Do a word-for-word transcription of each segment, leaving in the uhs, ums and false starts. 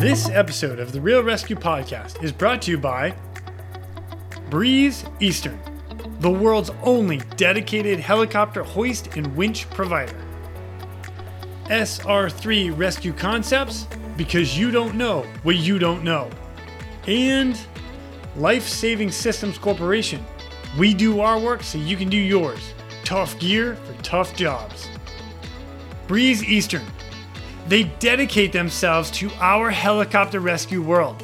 This episode of the Real Rescue Podcast is brought to you by Breeze Eastern, the world's only dedicated helicopter hoist and winch provider. S R three Rescue Concepts, because you don't know what you don't know. And Life Saving Systems Corporation. We do our work so you can do yours. Tough gear for tough jobs. Breeze Eastern. They dedicate themselves to our helicopter rescue world.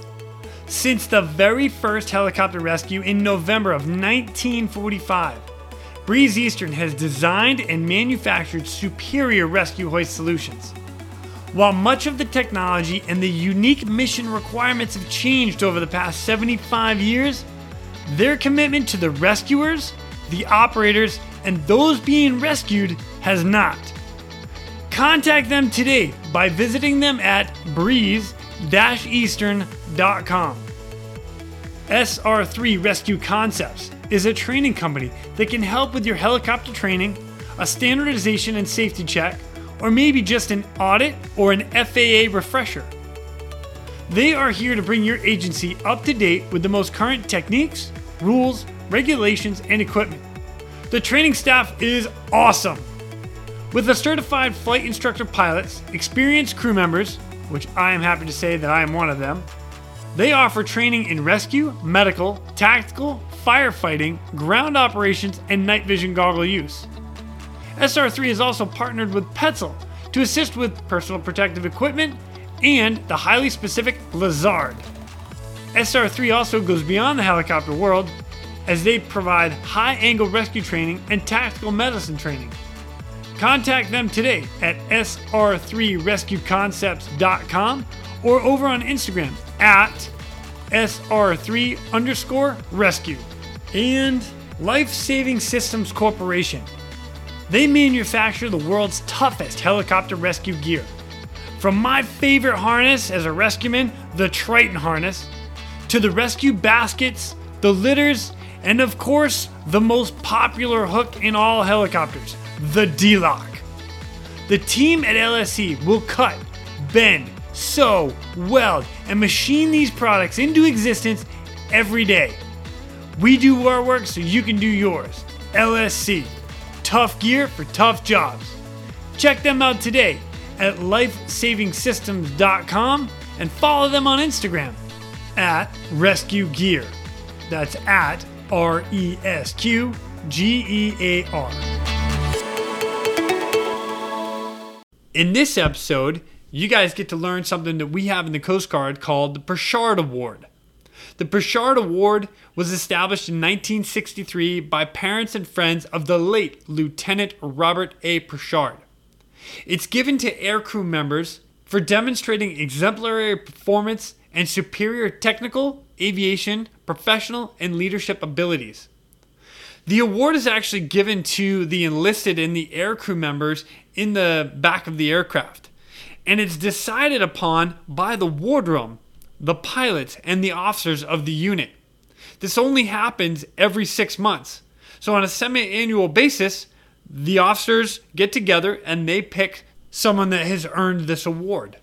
Since the very first helicopter rescue in November of nineteen forty-five, Breeze Eastern has designed and manufactured superior rescue hoist solutions. While much of the technology and the unique mission requirements have changed over the past seventy-five years, their commitment to the rescuers, the operators, and those being rescued has not. Contact them today by visiting them at breeze dash eastern dot com. S R three Rescue Concepts is a training company that can help with your helicopter training, a standardization and safety check, or maybe just an audit or an F A A refresher. They are here to bring your agency up to date with the most current techniques, rules, regulations, and equipment. The training staff is awesome. With a certified flight instructor pilots, experienced crew members, which I am happy to say that I am one of them, they offer training in rescue, medical, tactical, firefighting, ground operations, and night vision goggle use. S R three is also partnered with Petzl to assist with personal protective equipment and the highly specific Lizard. S R three also goes beyond the helicopter world as they provide high-angle rescue training and tactical medicine training. Contact them today at S R three rescue concepts dot com or over on Instagram at S R three underscore rescue. And Life Saving Systems Corporation. They manufacture the world's toughest helicopter rescue gear. From my favorite harness as a rescueman, the Triton harness, to the rescue baskets, the litters, and of course, the most popular hook in all helicopters, the D-Lock. The team at L S C will cut, bend, sew, weld, and machine these products into existence every day. We do our work so you can do yours. L S C. Tough gear for tough jobs. Check them out today at life saving systems dot com and follow them on Instagram at Rescue Gear. That's at R E S Q G E A R. In this episode, you guys get to learn something that we have in the Coast Guard called the Pritchard Award. The Pritchard Award was established in nineteen sixty-three by parents and friends of the late Lieutenant Robert A. Pritchard. It's given to air crew members for demonstrating exemplary performance and superior technical, aviation, professional, and leadership abilities. The award is actually given to the enlisted and the air crew members in the back of the aircraft, and it's decided upon by the wardroom, the pilots, and the officers of the unit. This only happens every six months. So on a semi-annual basis, the officers get together and they pick someone that has earned this award.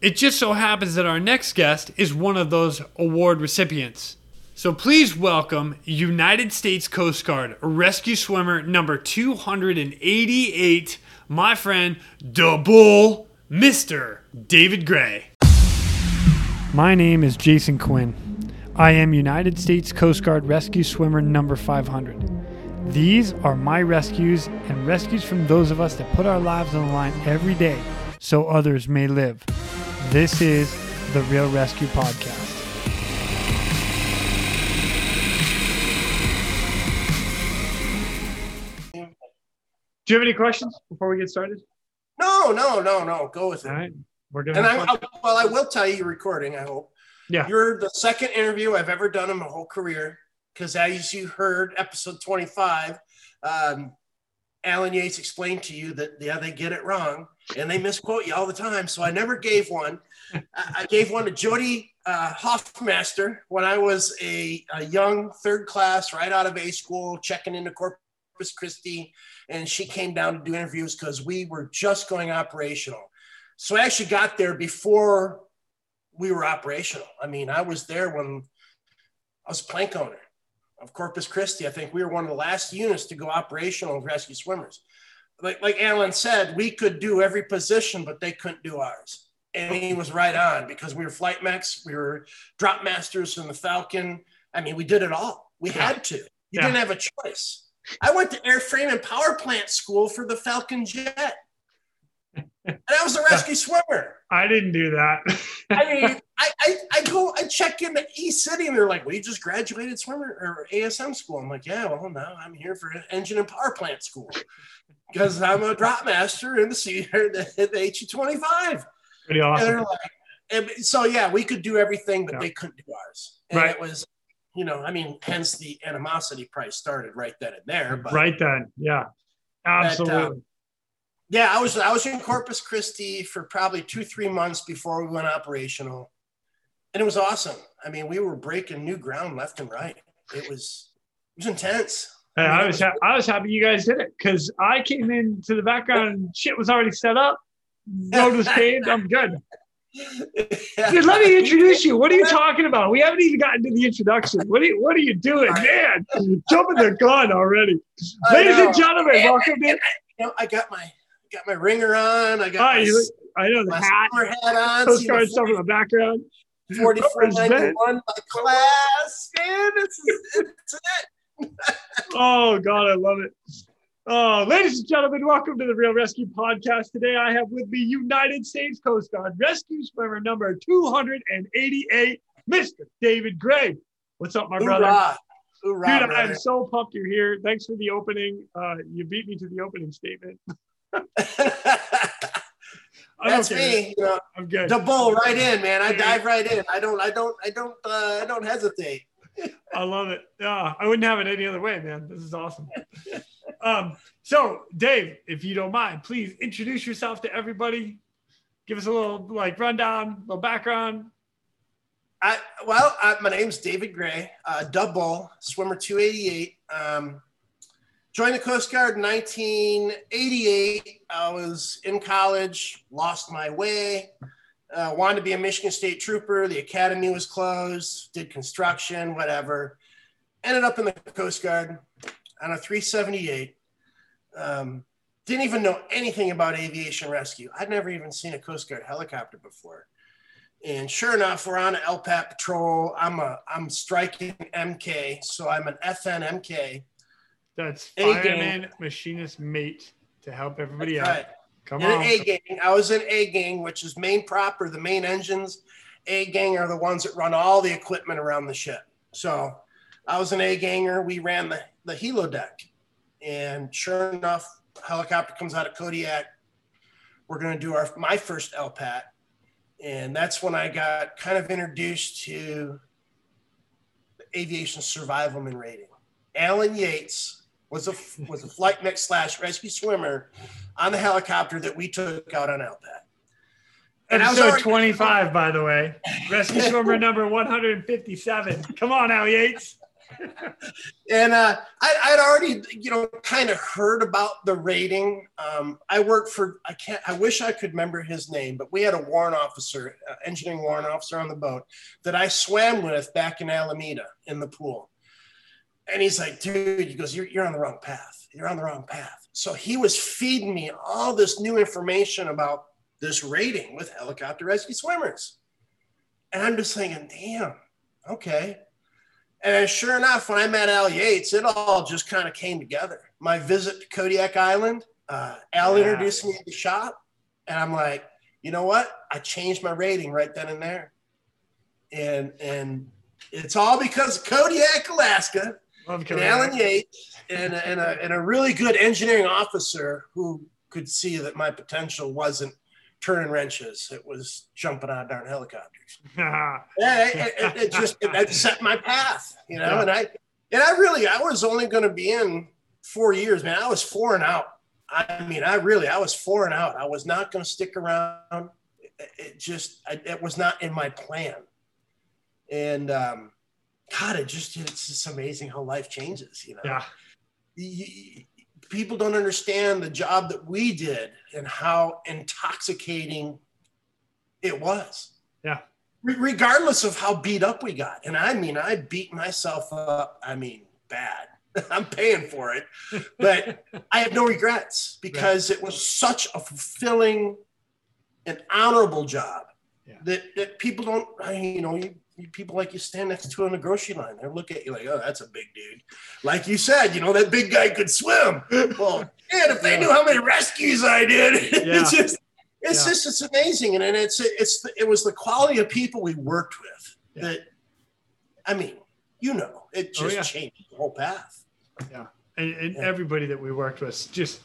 It just so happens that our next guest is one of those award recipients. So please welcome United States Coast Guard Rescue Swimmer number two hundred eighty-eight, my friend, the Bull, Mister David Gray. My name is Jason Quinn. I am United States Coast Guard Rescue Swimmer number five hundred. These are my rescues and rescues from those of us that put our lives on the line every day so others may live. This is the Real Rescue Podcast. Do you have any questions before we get started? No, no, no, no. Go with it. All right. We're doing and I, I, well, I will tell you, you're recording, I hope. Yeah. You're the second interview I've ever done in my whole career, because as you heard, episode twenty-five, um, Alan Yates explained to you that, yeah, they get it wrong, and they misquote you all the time, so I never gave one. I gave one to Jody uh, Hoffmaster when I was a, a young third class, right out of A school, checking into Corpus Christi, and she came down to do interviews because we were just going operational. So I actually got there before we were operational. I mean, I was there when I was a plank owner of Corpus Christi. I think we were one of the last units to go operational with rescue swimmers. Like, like Alan said, we could do every position, but they couldn't do ours. And he was right on, because we were flight mechs, we were drop masters in the Falcon. I mean, we did it all. We yeah. had to. You yeah. didn't have a choice. I went to airframe and power plant school for the Falcon jet. And I was a rescue swimmer. I didn't do that. I mean, I, I, I go, I check into East City and they're like, well, you just graduated swimmer or A S M school. I'm like, yeah, well, no, I'm here for engine and power plant school because I'm a drop master in the sea, the, the H E twenty-five. Pretty awesome. And they're like, and so yeah, we could do everything, but yeah. they couldn't do ours. And right. it was, you know, I mean, hence the animosity price started right then and there. But right then. Yeah, absolutely. That, um, Yeah, I was I was in Corpus Christi for probably two, three months before we went operational. And it was awesome. I mean, we were breaking new ground left and right. It was it was intense. Hey, I, mean, I was, was ha- I was happy you guys did it, because I came into the background and shit was already set up. Road was paved. I'm good. Dude, let me introduce you. What are you talking about? We haven't even gotten to the introduction. What are you, what are you doing? Man, you're jumping the gun already. I Ladies know. and gentlemen, and, welcome and, to and, you know, I got my Got my ringer on. I got oh, my, you, I know the my hat. hat on. Those guys stuff in the background. forty-four ninety-one by class. Man, this is, it's it. Oh, God, I love it. Oh, ladies and gentlemen, welcome to the Real Rescue Podcast. Today I have with me United States Coast Guard Rescue Swimmer number two hundred eighty-eight, Mister David Gray. What's up, my brother? Hoorah. Hoorah, Dude, brother. I'm so pumped you're here. Thanks for the opening. Uh, you beat me to the opening statement. That's me, you know, I'm good. The bull right in, man. I dive right in. I don't, I don't, I don't, uh, I don't hesitate. I love it. Yeah, I wouldn't have it any other way, man. This is awesome. um, so Dave, if you don't mind, please introduce yourself to everybody. Give us a little like rundown, little background. I well, I, my name's David Gray, uh, Dub Bull, swimmer two eighty-eight. Um, Joined the Coast Guard in nineteen eighty-eight. I was in college, lost my way, uh, wanted to be a Michigan State Trooper. The academy was closed, did construction, whatever. Ended up in the Coast Guard on a three seventy-eight. Um, didn't even know anything about aviation rescue. I'd never even seen a Coast Guard helicopter before. And sure enough, we're on an L P A P patrol. I'm a I'm striking M K, so I'm an F N M K. That's fireman, machinist, mate to help everybody That's out. Right. Come in on. A gang. I was in A gang, which is main prop or the main engines. A gang are the ones that run all the equipment around the ship. So I was an A ganger. We ran the, the helo deck, and sure enough, helicopter comes out of Kodiak. We're going to do our my first L P A T, and that's when I got kind of introduced to aviation survivalman rating. Alan Yates was a was a flight mech slash rescue swimmer on the helicopter that we took out on L P A T. And episode already- twenty-five, by the way, rescue swimmer number one hundred fifty-seven. Come on, Al Yates. And uh, I, I'd already, you know, kind of heard about the rating. Um, I worked for I can't. I wish I could remember his name, but we had a warrant officer, uh, engineering warrant officer on the boat that I swam with back in Alameda in the pool. And he's like, dude, he goes, you're, you're on the wrong path. You're on the wrong path. So he was feeding me all this new information about this rating with helicopter rescue swimmers. And I'm just thinking, damn, okay. And sure enough, when I met Al Yates, it all just kind of came together. My visit to Kodiak Island, uh, Al yeah. introduced me to the shop. And I'm like, you know what? I changed my rating right then and there. And, and it's all because of Kodiak, Alaska. And Alan Yates and, and, a, and a really good engineering officer who could see that my potential wasn't turning wrenches. It was jumping on darn helicopters. yeah, it, it, it just it, it set my path, you know, yeah. and I and I really, I was only going to be in four years, man. I was four and out. I mean, I really, I was four and out. I was not going to stick around. It, it just, I, it was not in my plan. And, um, God, it just, it's just amazing how life changes, you know? Yeah. You, you, people don't understand the job that we did and how intoxicating it was. Yeah. regardless of how beat up we got. And I mean, I beat myself up. I mean, bad. I'm paying for it, but I have no regrets because right. it was such a fulfilling and honorable job yeah. that, that people don't, you know, you, you people like you stand next to on the grocery line. They look at you like, oh, that's a big dude. Like you said, you know, that big guy could swim. Well, man, if they knew how many rescues I did, yeah. it's just, it's yeah. just, it's amazing. And, and it's, it's, the, it was the quality of people we worked with yeah. that, I mean, you know, it just oh, yeah. changed the whole path. Yeah. And, and yeah. everybody that we worked with, just,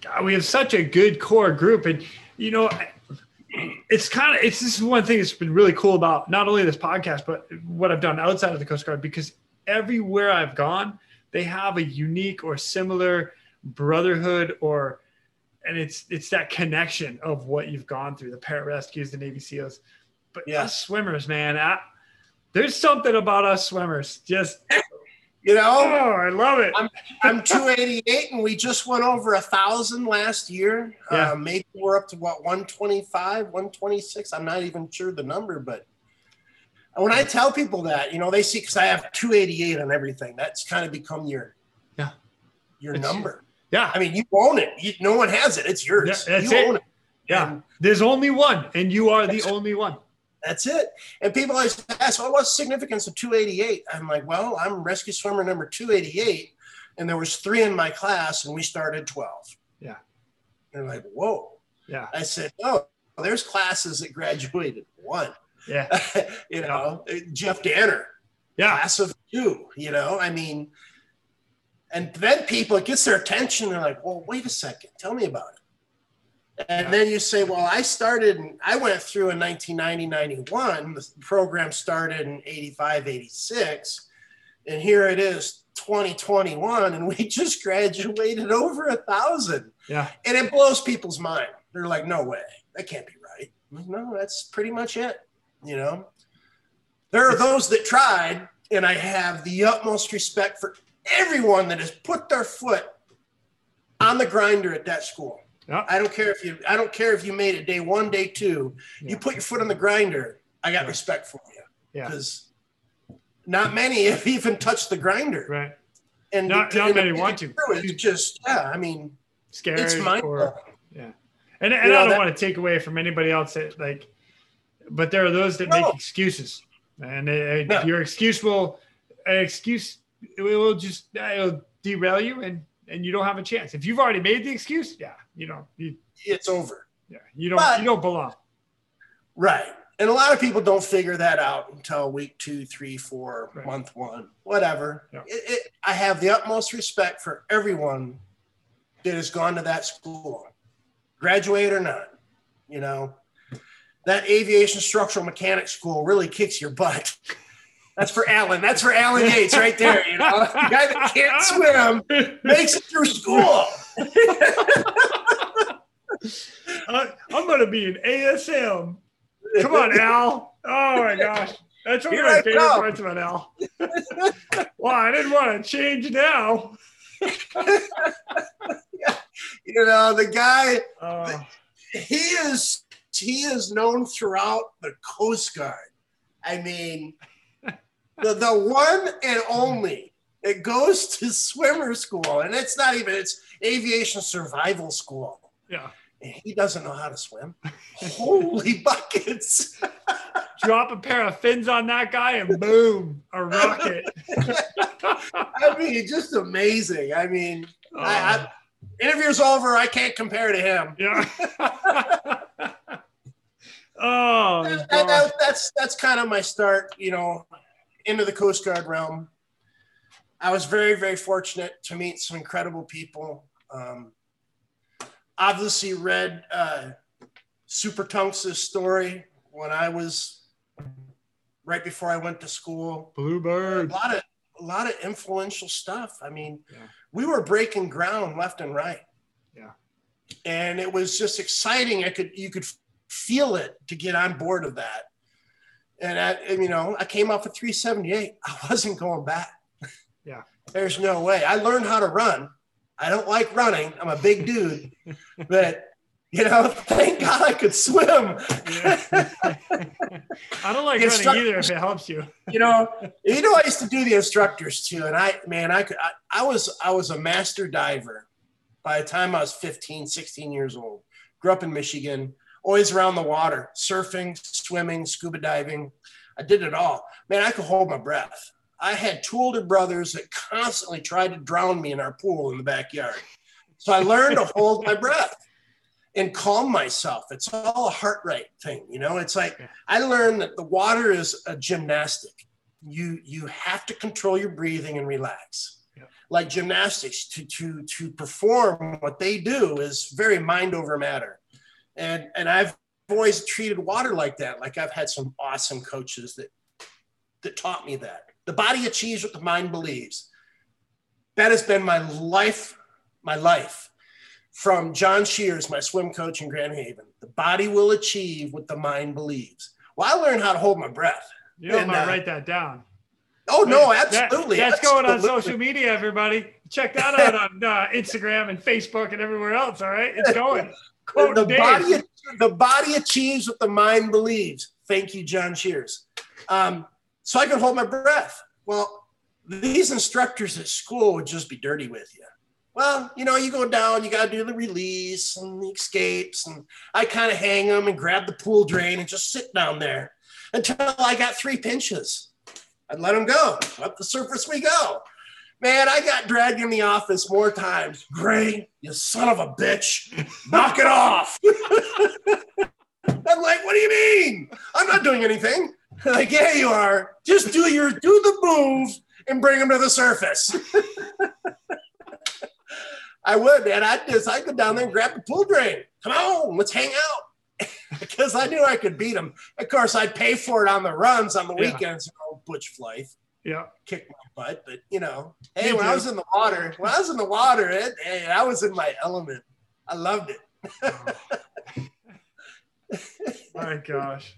God, we have such a good core group. And, you know, it's kind of, it's, this is one thing that's been really cool about not only this podcast, but what I've done outside of the Coast Guard, because everywhere I've gone, they have a unique or similar brotherhood or, and it's, it's that connection of what you've gone through, the pararescues, the Navy SEALs, but yeah. us swimmers, man, I, there's something about us swimmers, just, you know, oh, I love it. I'm, I'm two eighty-eight and we just went over a thousand last year. Yeah. Uh, maybe we're up to what, one twenty-five, one twenty-six. I'm not even sure the number, but when I tell people that, you know, they see, cause I have two eighty-eight on everything. That's kind of become your, yeah, your it's, number. Yeah. I mean, you own it. You, no one has it. It's yours. Yeah, that's you it. Own it. Yeah. And there's only one and you are the only one. That's it. And people always ask, well, what's the significance of two eighty-eight? I'm like, well, I'm rescue swimmer number two eighty-eight. And there was three in my class and we started twelve. Yeah. They're like, whoa. Yeah. I said, oh, well, there's classes that graduated one. Yeah. you yeah. know, Jeff Danner. Yeah. Class of two, you know, I mean, and then people, it gets their attention. They're like, well, wait a second. Tell me about it. And yeah. then you say, well, I started, I went through in nineteen ninety, ninety-one, the program started in eighty-five, eighty-six, and here it is twenty twenty-one, and we just graduated over a thousand. Yeah. And it blows people's mind. They're like, no way, that can't be right. Like, no, that's pretty much it. You know, there are those that tried, and I have the utmost respect for everyone that has put their foot on the grinder at that school. Yep. I don't care if you, I don't care if you made it day one, day two, yeah. you put your foot on the grinder. I got yeah. respect for you because yeah. not many have even touched the grinder. Right. And not, not many want to. It's just, yeah, I mean, scary. It's mindful. Yeah. And, and you know, I don't that, want to take away from anybody else that like, but there are those that no. make excuses and it, no. your excuse will, an excuse, it will just, it'll derail you and, and you don't have a chance. If you've already made the excuse, yeah, you know, you, it's over. Yeah, you don't, but, you don't belong. Right. And a lot of people don't figure that out until week two, three, four, right. month one, whatever. Yeah. It, it, I have the utmost respect for everyone that has gone to that school, graduate or not. You know, that aviation structural mechanics school really kicks your butt. That's for Alan. That's for Alan Yates right there. You know, the guy that can't swim makes it through school. uh, I'm going to be an A S M. Come on, Al. Oh, my gosh. That's one Here of my I favorite come. Parts about Al. Well, I didn't want to change now. yeah. You know, the guy, uh, he is he is known throughout the Coast Guard. I mean... The, the one and only that goes to swimmer school, and it's not even, it's aviation survival school. Yeah. And he doesn't know how to swim. Holy buckets. Drop a pair of fins on that guy and boom, a rocket. I mean, just amazing. I mean, uh, I, I, interview's over. I can't compare to him. Yeah. oh, that, that, That's that's kind of my start, you know. Into the Coast Guard realm. I was very, very fortunate to meet some incredible people. Um, obviously read uh, Super Tunks' story when I was, right before I went to school. Bluebird. A lot of, a lot of influential stuff. I mean, yeah. we were breaking ground left and right. Yeah. And it was just exciting. I could, you could feel it to get on board of that. And I, you know, I came off at three seventy-eight. I wasn't going back. Yeah. There's no way. I learned how to run. I don't like running. I'm a big dude, but You know, thank God I could swim. Yeah. I don't like running either if it helps you. you know, you know, I used to do the instructors too. And I, man, I could, I, I was, I was a master diver by the time I was fifteen, sixteen years old. Grew up in Michigan, always around the water, surfing, swimming, scuba diving. I did it all. Man, I could hold my breath. I had two older brothers that constantly tried to drown me in our pool in the backyard. So I learned to hold my breath and calm myself. It's all a heart rate thing, you know? It's like, I learned that the water is a gymnastic. You you have to control your breathing and relax. Yep. Like gymnastics, to to to perform what they do is very mind over matter. And, and I've always treated water like that. Like, I've had some awesome coaches that, that taught me that. The body achieves what the mind believes. That has been my life, my life. From John Cheers, my swim coach in Grand Haven. The body will achieve what the mind believes. Well, I learned how to hold my breath. You don't want to uh, write that down. Oh, no, absolutely. That, that's absolutely. Going on social media, everybody. Check that out on uh, Instagram and Facebook and everywhere else, all right? It's going. Quote the, body, the body achieves what the mind believes. Thank you, John Cheers. Um, so I could hold my breath. Well, these instructors at school would just be dirty with you. Well, you know, you go down, you got to do the release and the escapes. And I kind of hang them and grab the pool drain and just sit down there until I got three pinches. I'd let them go. Up the surface we go. Man, I got dragged in the office more times. Gray, you son of a bitch. Knock it off. I'm like, what do you mean? I'm not doing anything. Like, yeah, you are. Just do your, do the move and bring them to the surface. I would, man. I'd just, I'd go down there and grab the pool drain. Come on, let's hang out. Because I knew I could beat them. Of course, I'd pay for it on the runs on the yeah. weekends. Oh, Butch Flife. Yeah. Kick my butt. But, you know, hey, you when do. I was in the water, when I was in the water, it, hey, I was in my element. I loved it. Oh. My gosh.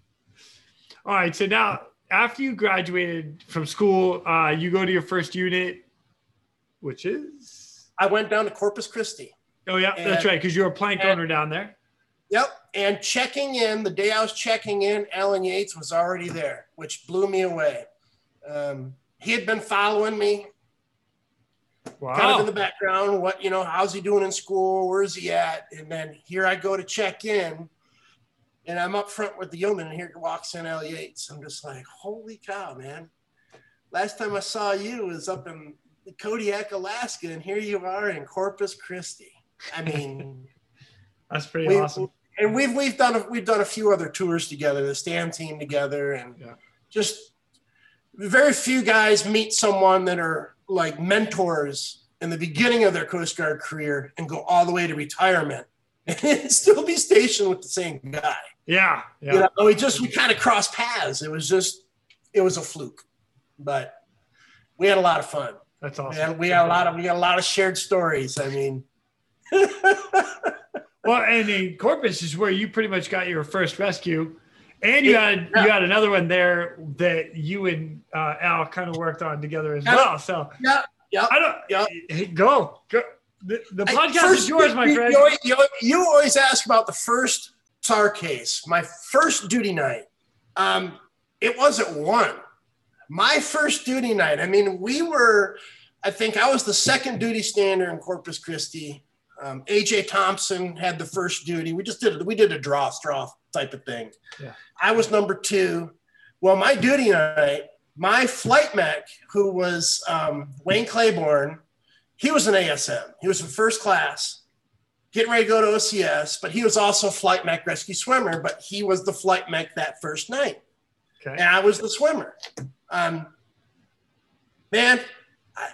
All right. So now, after you graduated from school, uh, you go to your first unit, which is? I went down to Corpus Christi. Oh, yeah, and, that's right, because you were a plank and, owner down there. Yep, and checking in, the day I was checking in, Alan Yates was already there, which blew me away. Um, he had been following me. Wow. Kind of in the background, what, you know, how's he doing in school? Where's he at? And then here I go to check in, and I'm up front with the yeoman, and here walks in Alan Yates. I'm just like, holy cow, man. Last time I saw you was up in Kodiak, Alaska, and here you are in Corpus Christi. I mean, that's pretty we've, awesome. And we've we've done a, we've done a few other tours together, the STAM team together, and yeah. just very few guys meet someone that are like mentors in the beginning of their Coast Guard career and go all the way to retirement and still be stationed with the same guy. Yeah, yeah. You know, we just we kind of crossed paths. It was just it was a fluke, but we had a lot of fun. That's awesome. Yeah, we got a lot of we got a lot of shared stories. I mean, well, and in Corpus is where you pretty much got your first rescue, and you yeah. had you had another one there that you and uh, Al kind of worked on together as yeah. well. So yeah, yeah, I don't yeah. Hey, go go. The, the podcast I, first, is yours, my you, friend. You, you always ask about the first S A R case. My first duty night, um, it wasn't one. My first duty night, I mean, we were, I think I was the second duty stander in Corpus Christi. Um, A J Thompson had the first duty. We just did, we did a draw straw type of thing. Yeah. I was number two. Well, my duty night, my flight mech, who was um, Wayne Claiborne, he was an A S M. He was in first class, getting ready to go to O C S, but he was also flight mech rescue swimmer, but he was the flight mech that first night. Okay. And I was the swimmer. Um, man, I,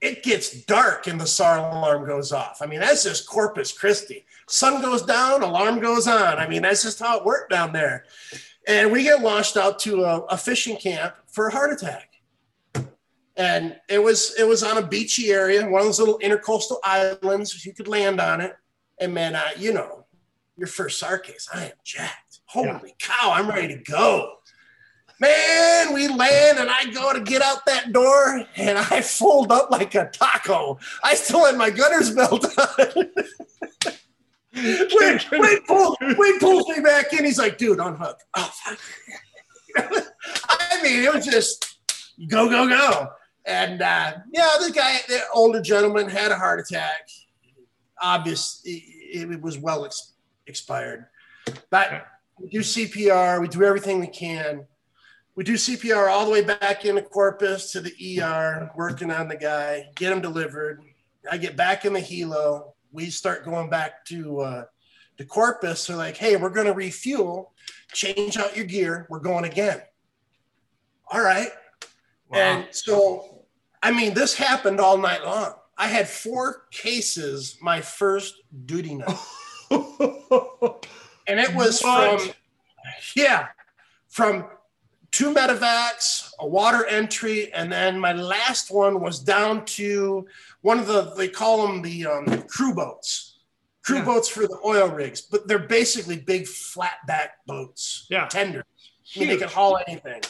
it gets dark and the S A R alarm goes off. I mean, that's just Corpus Christi. Sun goes down, alarm goes on. I mean, that's just how it worked down there. And we get launched out to a, a fishing camp for a heart attack. And it was, it was on a beachy area, one of those little intercoastal islands. You could land on it. And man, I, you know, your first S A R case, I am jacked. Holy yeah. cow, I'm ready to go. Man, we land and I go to get out that door and I fold up like a taco. I still had my gunner's belt on. Wade, Wade, pull, Wade pulls me back in. He's like, dude, unhook. Oh, fuck. I mean, it was just go, go, go. And, uh, yeah, the guy, the older gentleman had a heart attack. Obviously, it, it was well ex- expired. But we do C P R. We do everything we can. We do C P R all the way back into Corpus to the E R, working on the guy, get him delivered. I get back in the helo. We start going back to uh, to Corpus. They're like, hey, we're going to refuel. Change out your gear. We're going again. All right. Wow. And so, I mean, this happened all night long. I had four cases my first duty night. And it was what? from, yeah, from two medevacs, a water entry, and then my last one was down to one of the, they call them the um, crew boats. Crew yeah. boats for the oil rigs, but they're basically big flatback boats, yeah. tenders. I mean, they can haul anything.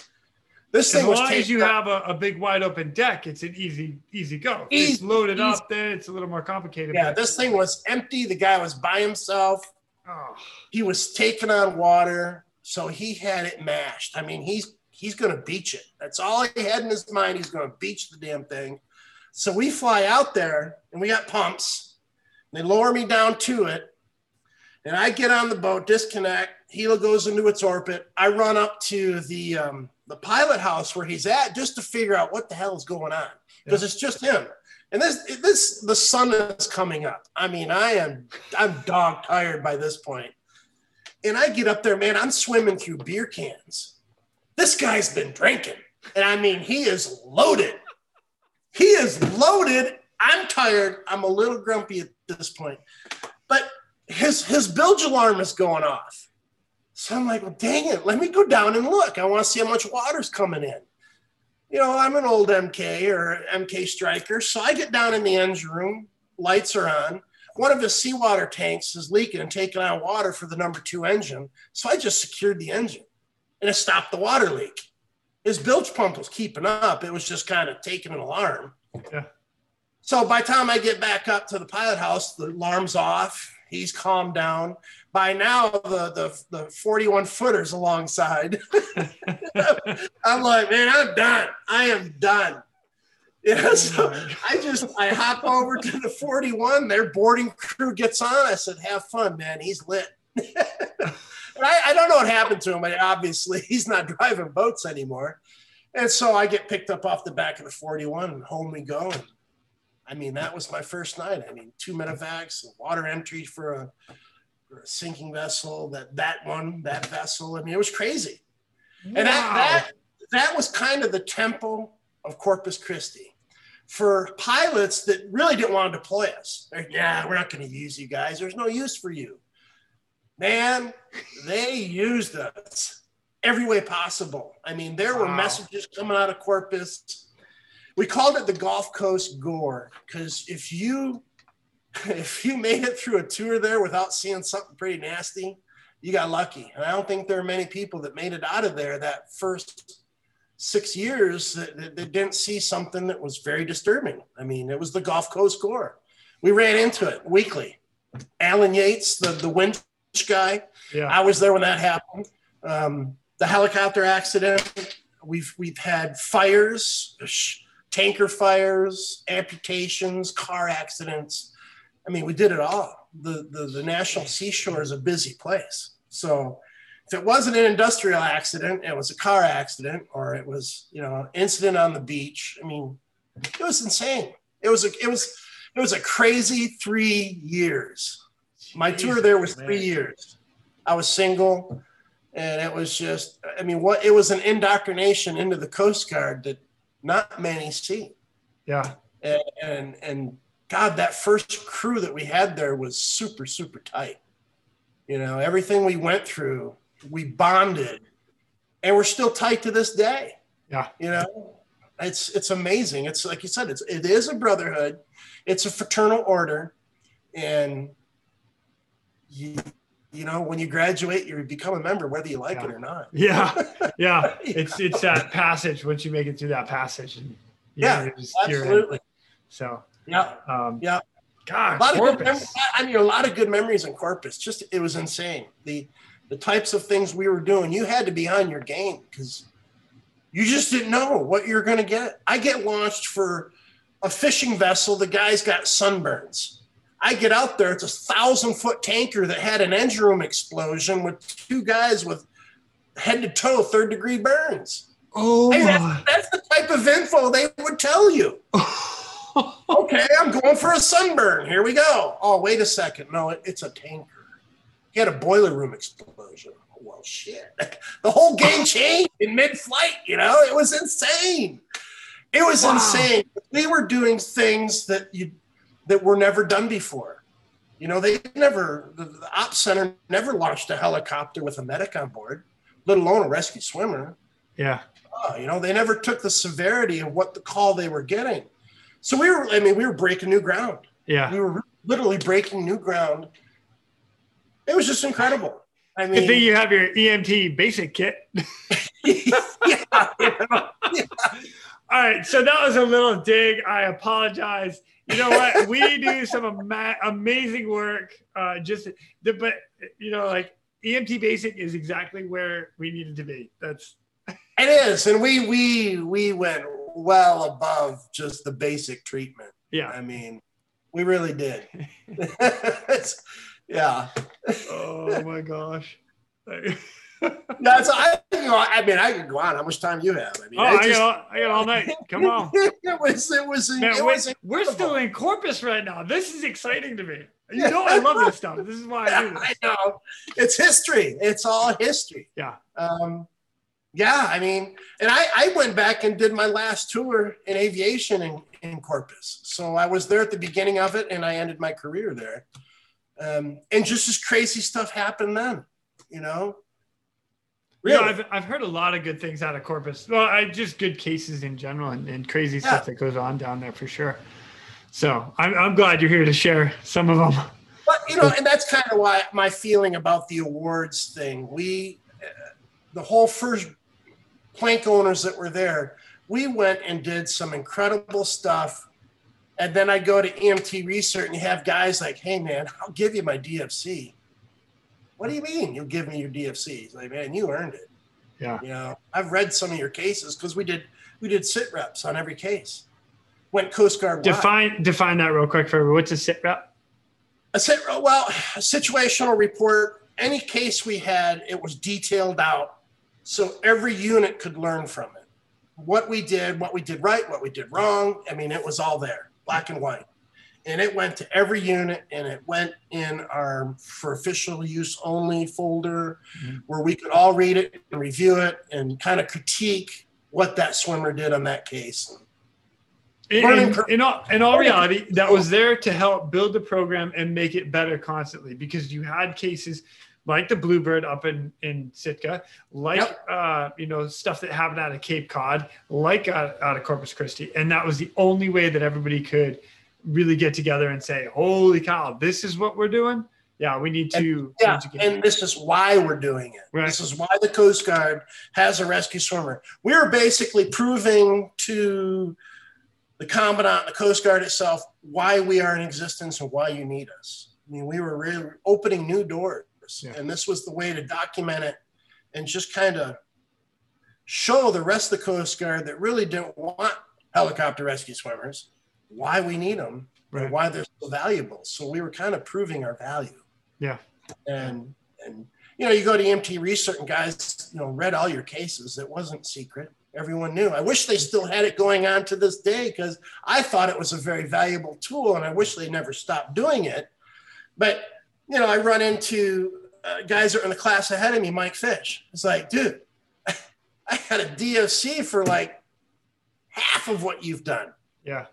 This thing as was long as you up. have a, a big wide open deck, it's an easy, easy go. Easy, it's loaded easy. up there. It's a little more complicated. Yeah, this thing was empty. The guy was by himself. Oh. He was taking on water. So he had it mashed. I mean, he's he's going to beach it. That's all he had in his mind. He's going to beach the damn thing. So we fly out there, and we got pumps. They lower me down to it, and I get on the boat, disconnect. Helo goes into its orbit. I run up to the um, the pilot house where he's at just to figure out what the hell is going on, because yeah. it's just him. And this this the sun is coming up. I mean, I am I'm dog tired by this point. And I get up there, man, I'm swimming through beer cans. This guy's been drinking. And I mean, he is loaded. He is loaded. I'm tired. I'm a little grumpy at this point. But his his bilge alarm is going off. So I'm like, well, dang it. Let me go down and look. I want to see how much water's coming in. You know, I'm an old M K or M K striker. So I get down in the engine room. Lights are on. One of his seawater tanks is leaking and taking on water for the number two engine. So I just secured the engine and it stopped the water leak. His bilge pump was keeping up. It was just kind of taking an alarm. Yeah. So by the time I get back up to the pilot house, the alarm's off. He's calmed down. By now, the the, the forty-one footer's alongside. I'm like, man, I'm done. I am done. Yeah, so I just, I hop over to the forty-one, their boarding crew gets on. I said, have fun, man. He's lit. And I, I don't know what happened to him. I, obviously, he's not driving boats anymore. And so I get picked up off the back of the forty-one and home we go. And, I mean, that was my first night. I mean, two medevacs, water entry for a, for a sinking vessel, that, that one, that vessel. I mean, it was crazy. Wow. And that, that that was kind of the tempo of Corpus Christi for pilots that really didn't want to deploy us. They're, yeah, we're not going to use you guys. There's no use for you. Man, they used us every way possible. I mean, there were wow. messages coming out of Corpus. We called it the Gulf Coast Gore because if you if you made it through a tour there without seeing something pretty nasty, you got lucky. And I don't think there are many people that made it out of there that first six years that, that, that didn't see something that was very disturbing. I mean, it was the Gulf Coast Gore. We ran into it weekly. Alan Yates, the, the winch guy. Yeah. I was there when that happened. Um, the helicopter accident. We've, we've had fires, tanker fires, amputations, car accidents. I mean, we did it all. The, the, the National Seashore is a busy place. So if it wasn't an industrial accident, it was a car accident, or it was, you know, incident on the beach. I mean, it was insane. It was a, it was, it was a crazy three years. My Jesus, tour there was man. three years. I was single, and it was just, I mean, what it was an indoctrination into the Coast Guard that not many see. Yeah, and and, and God, that first crew that we had there was super, super tight. You know, everything we went through. We bonded, and we're still tight to this day. Yeah, you know, it's it's amazing. It's like you said, it's it is a brotherhood, it's a fraternal order, and you you know when you graduate, you become a member whether you like yeah. it or not. Yeah, yeah, it's it's that passage once you make it through that passage. And, yeah, yeah, absolutely. So yeah, um, yeah. Gosh, a lot of good I mean, a lot of good memories in Corpus. Just, it was insane. The the types of things we were doing, you had to be on your game because you just didn't know what you're going to get. I get launched for a fishing vessel. The guy's got sunburns. I get out there, it's a thousand foot tanker that had an engine room explosion with two guys with head to toe, third degree burns. Oh, I mean, that's, that's the type of info they would tell you. Okay, I'm going for a sunburn. Here we go. Oh, wait a second. No, it, it's a tanker. He had a boiler room explosion. Oh, well, shit. The whole game changed in mid-flight, you know? It was insane. It was wow. insane. We were doing things that you that were never done before. You know, they never, the, the Ops Center never launched a helicopter with a medic on board, let alone a rescue swimmer. Yeah. Uh, you know, they never took the severity of what the call they were getting. So we were, I mean, we were breaking new ground. Yeah. We were literally breaking new ground. It was just incredible. I mean, good thing you have your E M T basic kit. Yeah, yeah, yeah. All right. So that was a little dig. I apologize. You know what? We do some ama- amazing work. Uh, just, the, but you know, like E M T basic is exactly where we needed to be. That's it is, and we we we went well above just the basic treatment. Yeah, I mean, we really did. It's, yeah. Oh my gosh. No, so I, you know, I mean, I can go on. How much time you have? I mean, oh, I, just, I, got, I got all night. Come on. It was, it was, Man, it was we're still in Corpus right now. This is exciting to me. You know, I love this stuff. This is why I do this. I know. It's history. It's all history. Yeah. Um, yeah. I mean, and I, I went back and did my last tour in aviation in, in Corpus. So I was there at the beginning of it, and I ended my career there. Um, and just as crazy stuff happened then, you know. Really? You know, I've I've heard a lot of good things out of Corpus. Well, I just good cases in general and, and crazy yeah. stuff that goes on down there for sure. So I'm I'm glad you're here to share some of them. But you know, and that's kind of why my feeling about the awards thing. We, uh, the whole first plank owners that were there, we went and did some incredible stuff. And then I go to E M T Research and you have guys like, "Hey man, I'll give you my D F C." What do you mean you'll give me your D F C? He's like, man, you earned it. Yeah. You know, I've read some of your cases because we did we did sit reps on every case. Went Coast Guard. Define wide. define that real quick for everyone. What's a sit rep? A sit rep, well, a situational report. Any case we had, it was detailed out so every unit could learn from it. What we did, what we did right, what we did wrong. I mean, it was all there, black and white. And it went to every unit, and it went in our for official use only folder mm-hmm. where we could all read it and review it and kind of critique what that swimmer did on that case. In, in, in, all, in all reality, that was there to help build the program and make it better constantly because you had cases like the Bluebird up in, in Sitka, like, yep. uh, you know, stuff that happened out of Cape Cod, like out, out of Corpus Christi. And that was the only way that everybody could really get together and say, holy cow, this is what we're doing. Yeah, we need to. And, yeah, and this is why we're doing it. Right. This is why the Coast Guard has a rescue swimmer. We are basically proving to the Commandant, the Coast Guard itself, why we are in existence and why you need us. I mean, we were really opening new doors. Yeah. And this was the way to document it and just kind of show the rest of the Coast Guard that really didn't want helicopter rescue swimmers why we need them right. and why they're so valuable. So we were kind of proving our value. Yeah. And, and you know, you go to E M T Research and guys, you know, read all your cases. It wasn't secret. Everyone knew. I wish they still had it going on to this day because I thought it was a very valuable tool and I wish they never stopped doing it. But, you know, I run into uh, guys that are in the class ahead of me, Mike Fish. It's like, dude, I had a D F C for like half of what you've done. Yeah.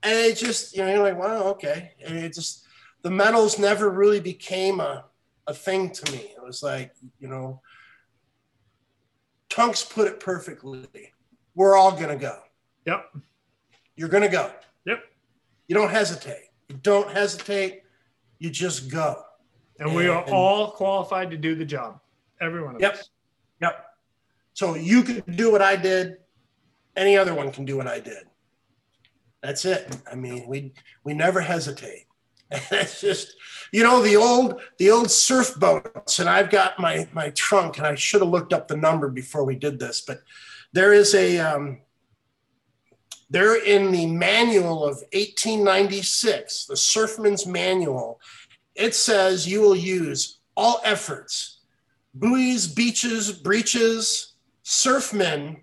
And it just, you know, you're like, wow, okay. And it just, the medals never really became a, a thing to me. It was like, you know, Tunks put it perfectly. We're all going to go. Yep. You're going to go. Yep. You don't hesitate. You don't hesitate. You just go. And, and we are and, all qualified to do the job. Every one of yep. us. Yep. Yep. So you can do what I did. Any other one can do what I did. That's it. I mean, we we never hesitate. It's just, you know, the old the old surf boats, and I've got my my trunk, and I should have looked up the number before we did this, but there is a um, they're in the manual of eighteen ninety-six, the Surfman's Manual. It says you will use all efforts, buoys, beaches, breaches, surfmen,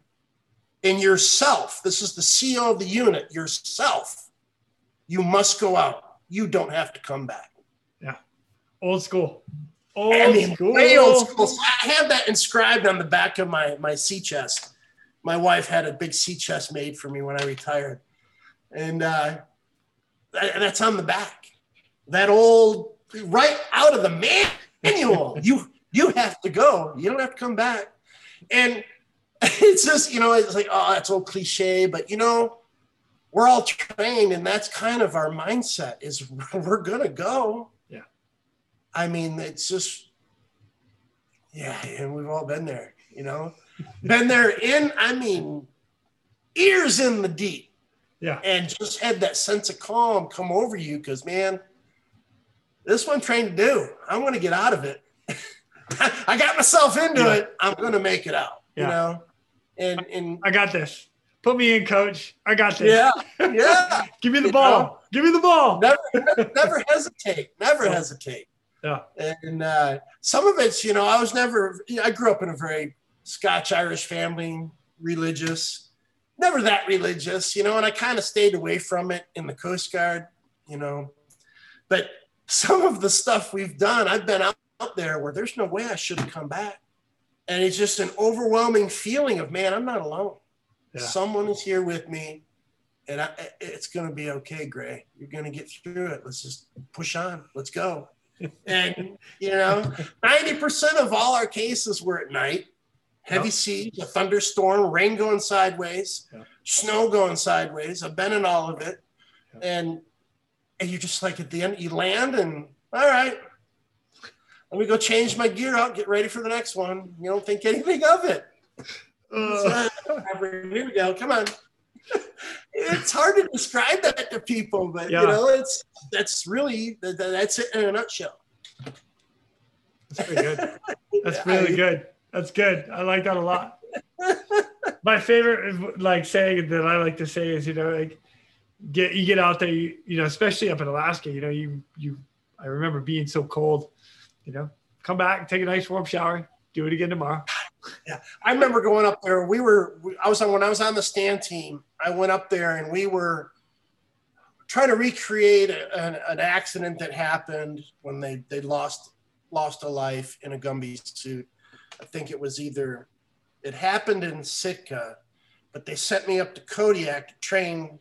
and yourself. This is the C O of the unit, yourself. You must go out. You don't have to come back. Yeah. Old school. Old I mean, school. Way old school. I have that inscribed on the back of my, my sea chest. My wife had a big sea chest made for me when I retired. And uh, that, that's on the back. That old, right out of the manual. you you have to go. You don't have to come back. And it's just, you know, it's like, oh, that's old cliche. But, you know, we're all trained, and that's kind of our mindset is we're going to go. Yeah. I mean, it's just, yeah, and we've all been there, you know. Been there in, I mean, ears in the deep. Yeah. And just had that sense of calm come over you because, man, this is what I'm trying to do. I want to get out of it. I got myself into yeah. it. I'm going to make it out, yeah. you know. And and I got this. Put me in, coach. I got this. Yeah, yeah. Give me the you ball. Know? Give me the ball. Never, never, never hesitate. Never yeah. hesitate. Yeah. And uh, some of it's, you know, I was never, you know, I grew up in a very Scotch-Irish family, religious, never that religious, you know, and I kind of stayed away from it in the Coast Guard, you know, but some of the stuff we've done, I've been out, out there where there's no way I should have come back. And it's just an overwhelming feeling of, man, I'm not alone. Yeah. Someone is here with me and I, it's going to be okay, Gray. You're going to get through it. Let's just push on. Let's go. And, you know, ninety percent of all our cases were at night. Heavy yep. seas, a thunderstorm, rain going sideways, yep. snow going sideways. I've been in all of it. Yep. And, and you're just like at the end, you land and, all right, let me go change my gear out, get ready for the next one. You don't think anything of it. Uh, here we go. Come on. It's hard to describe that to people, but, yeah. you know, it's that's really, that's it in a nutshell. That's pretty good. That's really good. That's good. I like that a lot. My favorite, like, saying that I like to say is, you know, like, get you get out there, you, you know, especially up in Alaska, you know, you you. I remember being so cold, you know, come back, take a nice warm shower, do it again tomorrow. Yeah, I remember going up there. We were, I was on when I was on the stand team. I went up there and we were trying to recreate a, an, an accident that happened when they they lost lost a life in a Gumby suit. I think it was either, it happened in Sitka, but they sent me up to Kodiak to train,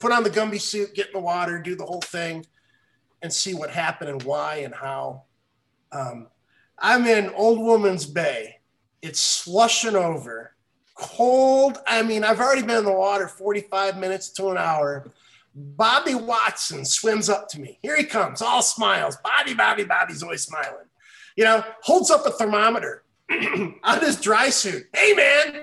put on the Gumby suit, get in the water, do the whole thing, and see what happened and why and how. Um, I'm in Old Woman's Bay. It's slushing over. Cold. I mean, I've already been in the water forty-five minutes to an hour. Bobby Watson swims up to me. Here he comes, all smiles. Bobby, Bobby, Bobby's always smiling. You know, holds up a thermometer on his dry suit. Hey, man,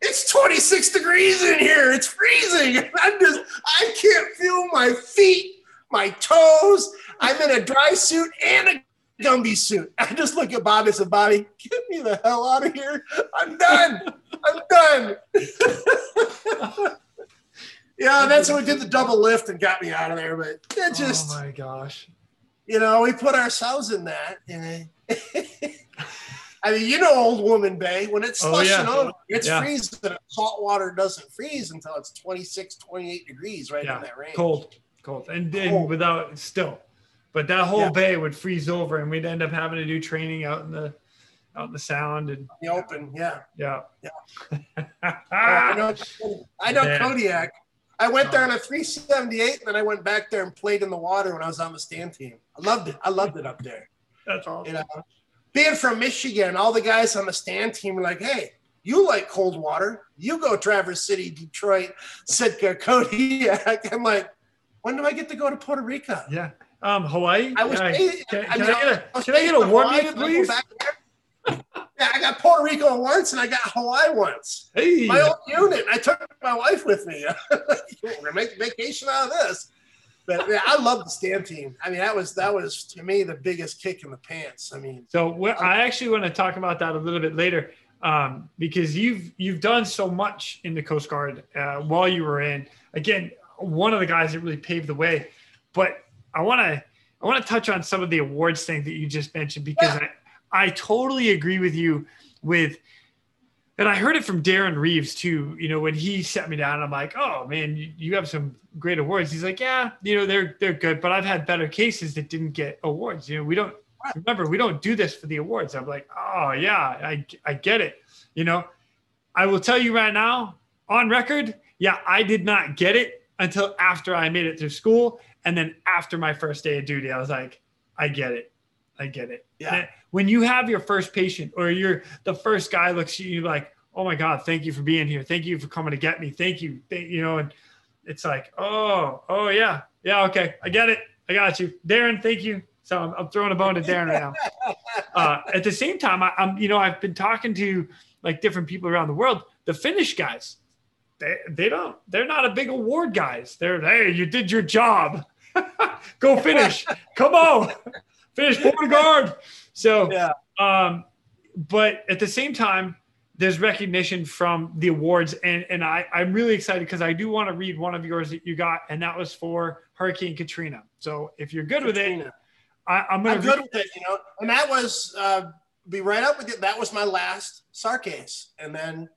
it's twenty-six degrees in here. It's freezing. I'm just, I can't feel my feet, my toes. I'm in a dry suit and a Gumby suit. I just look at Bobby and said, Bobby, get me the hell out of here. I'm done. I'm done. Yeah, that's when we did the double lift and got me out of there. But that just, oh my gosh. You know, we put ourselves in that. And it, I mean, you know, Old Woman Bay, when it's slushing oh, yeah. over, it's yeah. freezing. Salt water doesn't freeze until it's twenty-six, twenty-eight degrees right yeah. in that range. Cold, cold. And then without still. But that whole yeah. bay would freeze over and we'd end up having to do training out in the out in the sound and the open, yeah. Yeah. Yeah. yeah I know, I know yeah. Kodiak. I went there on a three seventy-eight, and then I went back there and played in the water when I was on the stand team. I loved it. I loved it up there. That's awesome. You know, being from Michigan, all the guys on the stand team were like, hey, you like cold water. You go Traverse City, Detroit, Sitka, Kodiak. I'm like, when do I get to go to Puerto Rico? Yeah. Um, Hawaii? I was. Can I get a warm-up, please? Yeah, I got Puerto Rico once and I got Hawaii once. Hey. My old unit. I took my wife with me. We're gonna make a vacation out of this. But yeah, I love the Stamp Team. I mean, that was that was to me the biggest kick in the pants. I mean, so we're, I actually want to talk about that a little bit later, um, because you've you've done so much in the Coast Guard uh, while you were in. Again, one of the guys that really paved the way. But I want to I want to touch on some of the awards thing that you just mentioned, because yeah. I I totally agree with you with. And I heard it from Darren Reeves too, you know, when he sat me down and I'm like, oh man, you, you have some great awards. He's like, yeah, you know, they're, they're good, but I've had better cases that didn't get awards. You know, we don't remember, we don't do this for the awards. I'm like, oh yeah, I, I get it. You know, I will tell you right now on record. Yeah. I did not get it until after I made it through school. And then after my first day of duty, I was like, I get it. I get it. Yeah. When you have your first patient or you're the first guy looks at you like, oh my God, thank you for being here. Thank you for coming to get me. Thank you. Thank, you know, and it's like, oh, oh yeah. Yeah. Okay. I get it. I got you. Darren, thank you. So I'm, I'm throwing a bone to Darren right now. Uh, at the same time, I, I'm, you know, I've been talking to like different people around the world, the Finnish guys, they, they don't, they're not a big award guys. They're, hey, you did your job. Go Finnish. Come on. Finish point guard. So, yeah. um, but at the same time, there's recognition from the awards. And, and I, I'm really excited because I do want to read one of yours that you got. And that was for Hurricane Katrina. So if you're good Katrina. with it, I, I'm going to good with it, you know, and that was, uh, be right up with it. That was my last S A R case. And then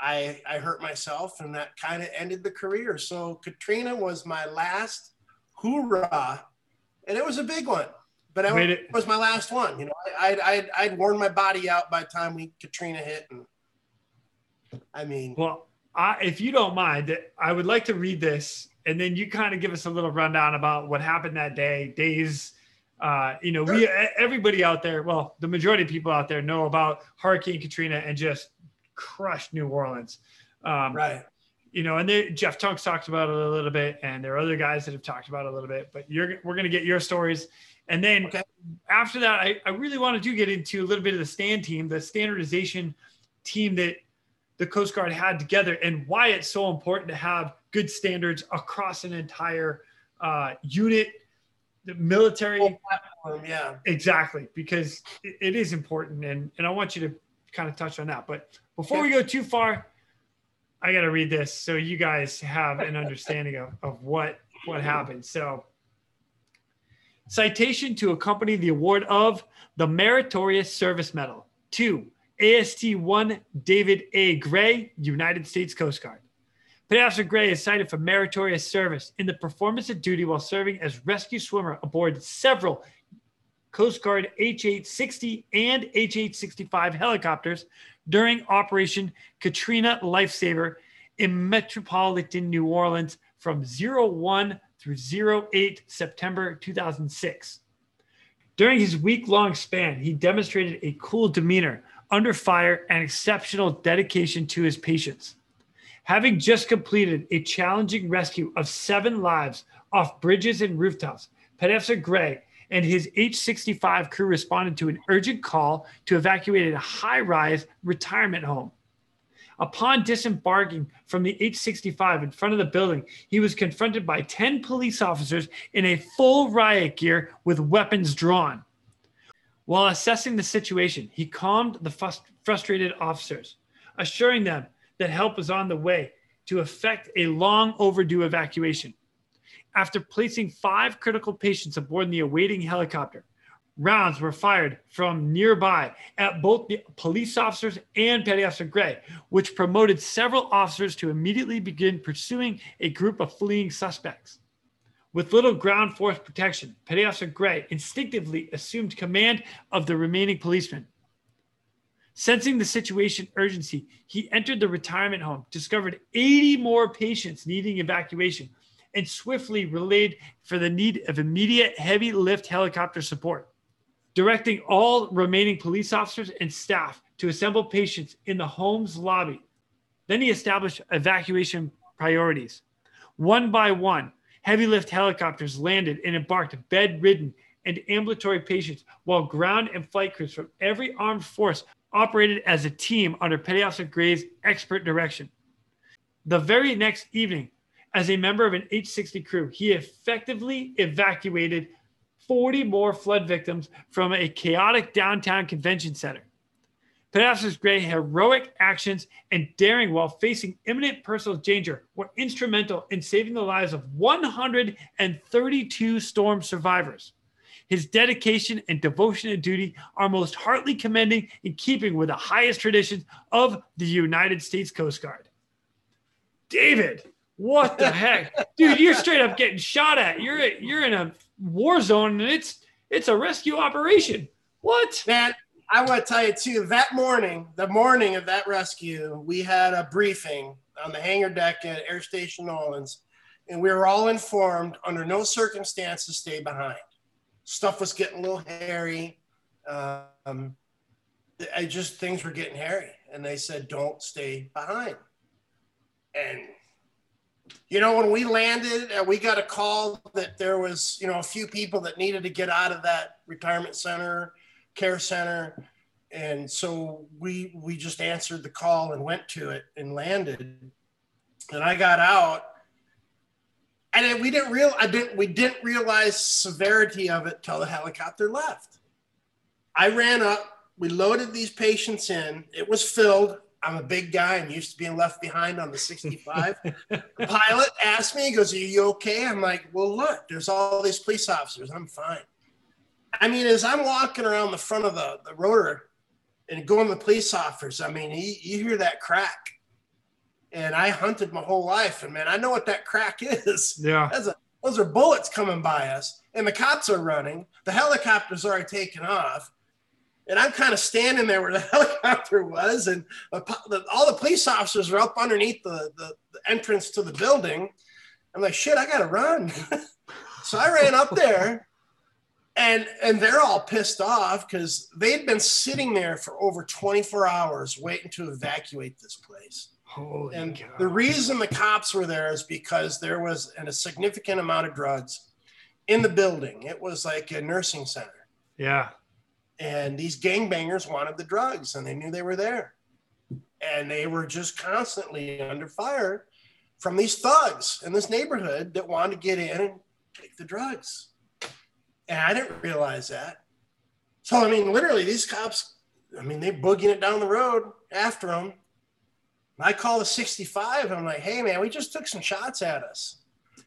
I, I hurt myself and that kind of ended the career. So Katrina was my last hoorah. And it was a big one. But I, it was my last one. You know, I, I, I'd, I'd worn my body out by the time we Katrina hit. And I mean, well, I, if you don't mind, I would like to read this, and then you kind of give us a little rundown about what happened that day, days. Uh, you know, sure. we everybody out there, well, the majority of people out there know about Hurricane Katrina and just crushed New Orleans, um, right? You know, and they, Jeff Tunks talked about it a little bit, and there are other guys that have talked about it a little bit. But you're, we're going to get your stories. And then okay. after that, I, I really wanted to get into a little bit of the stand team, the standardization team that the Coast Guard had together, and why it's so important to have good standards across an entire uh, unit, the military. Whole platform, yeah, exactly, because it, it is important. And, and I want you to kind of touch on that. But before yeah. we go too far, I got to read this so you guys have an understanding of, of what, what happened. So, citation to accompany the award of the Meritorious Service Medal to A S T one David A. Gray, United States Coast Guard. Petty Officer Gray is cited for meritorious service in the performance of duty while serving as rescue swimmer aboard several Coast Guard H eight sixty and H eight sixty-five helicopters during Operation Katrina Lifesaver in Metropolitan New Orleans from oh one through oh eight September two thousand six. During his week-long span, he demonstrated a cool demeanor under fire and exceptional dedication to his patients. Having just completed a challenging rescue of seven lives off bridges and rooftops, Petty Officer Gray and his H sixty-five crew responded to an urgent call to evacuate a high-rise retirement home. Upon disembarking from the H sixty-five in front of the building, he was confronted by ten police officers in a full riot gear with weapons drawn. While assessing the situation, he calmed the frust- frustrated officers, assuring them that help was on the way to effect a long overdue evacuation. After placing five critical patients aboard the awaiting helicopter, rounds were fired from nearby at both the police officers and Petty Officer Gray, which promoted several officers to immediately begin pursuing a group of fleeing suspects. With little ground force protection, Petty Officer Gray instinctively assumed command of the remaining policemen. Sensing the situation urgency, he entered the retirement home, discovered eighty more patients needing evacuation, and swiftly relayed for the need of immediate heavy lift helicopter support, directing all remaining police officers and staff to assemble patients in the home's lobby. Then he established evacuation priorities. One by one, heavy lift helicopters landed and embarked bedridden and ambulatory patients, while ground and flight crews from every armed force operated as a team under Petty Officer Gray's expert direction. The very next evening, as a member of an H sixty crew, he effectively evacuated forty more flood victims from a chaotic downtown convention center. Petty Officers Gray's heroic actions and daring while facing imminent personal danger were instrumental in saving the lives of one hundred thirty-two storm survivors. His dedication and devotion to duty are most heartily commending in keeping with the highest traditions of the United States Coast Guard. David, what the heck? Dude, you're straight up getting shot at. You're you're in a war zone, and it's it's a rescue operation. What? That I want to tell you, too, that morning, the morning of that rescue, we had a briefing on the hangar deck at Air Station Nolens, and we were all informed under no circumstances stay behind. Stuff was getting a little hairy. Um, I just, things were getting hairy. And they said, don't stay behind. And, you know, when we landed, uh, we got a call that there was, you know, a few people that needed to get out of that retirement center, care center. And so we, we just answered the call and went to it and landed. And I got out. And we didn't real I didn't we didn't realize severity of it till the helicopter left. I ran up, we loaded these patients in, it was filled. I'm a big guy and used to being left behind on the sixty-five. The pilot asked me, he goes, "Are you okay?" I'm like, "Well, look, there's all these police officers, I'm fine." I mean, as I'm walking around the front of the, the rotor and going to the police officers, I mean, you, you hear that crack. And I hunted my whole life. And, man, I know what that crack is. Yeah. That's a, those are bullets coming by us. And the cops are running. The helicopter's already taken off. And I'm kind of standing there where the helicopter was. And the, the, all the police officers are up underneath the, the, the entrance to the building. I'm like, shit, I got to run. So I ran up there. And, and they're all pissed off because they'd been sitting there for over twenty-four hours waiting to evacuate this place. Holy and God. The reason the cops were there is because there was an, a significant amount of drugs in the building. It was like a nursing center. Yeah. And these gangbangers wanted the drugs, and they knew they were there. And they were just constantly under fire from these thugs in this neighborhood that wanted to get in and take the drugs. And I didn't realize that. So, I mean, literally, these cops, I mean, they're boogieing it down the road after them. I call the sixty-five and I'm like, "Hey man, we just took some shots at us.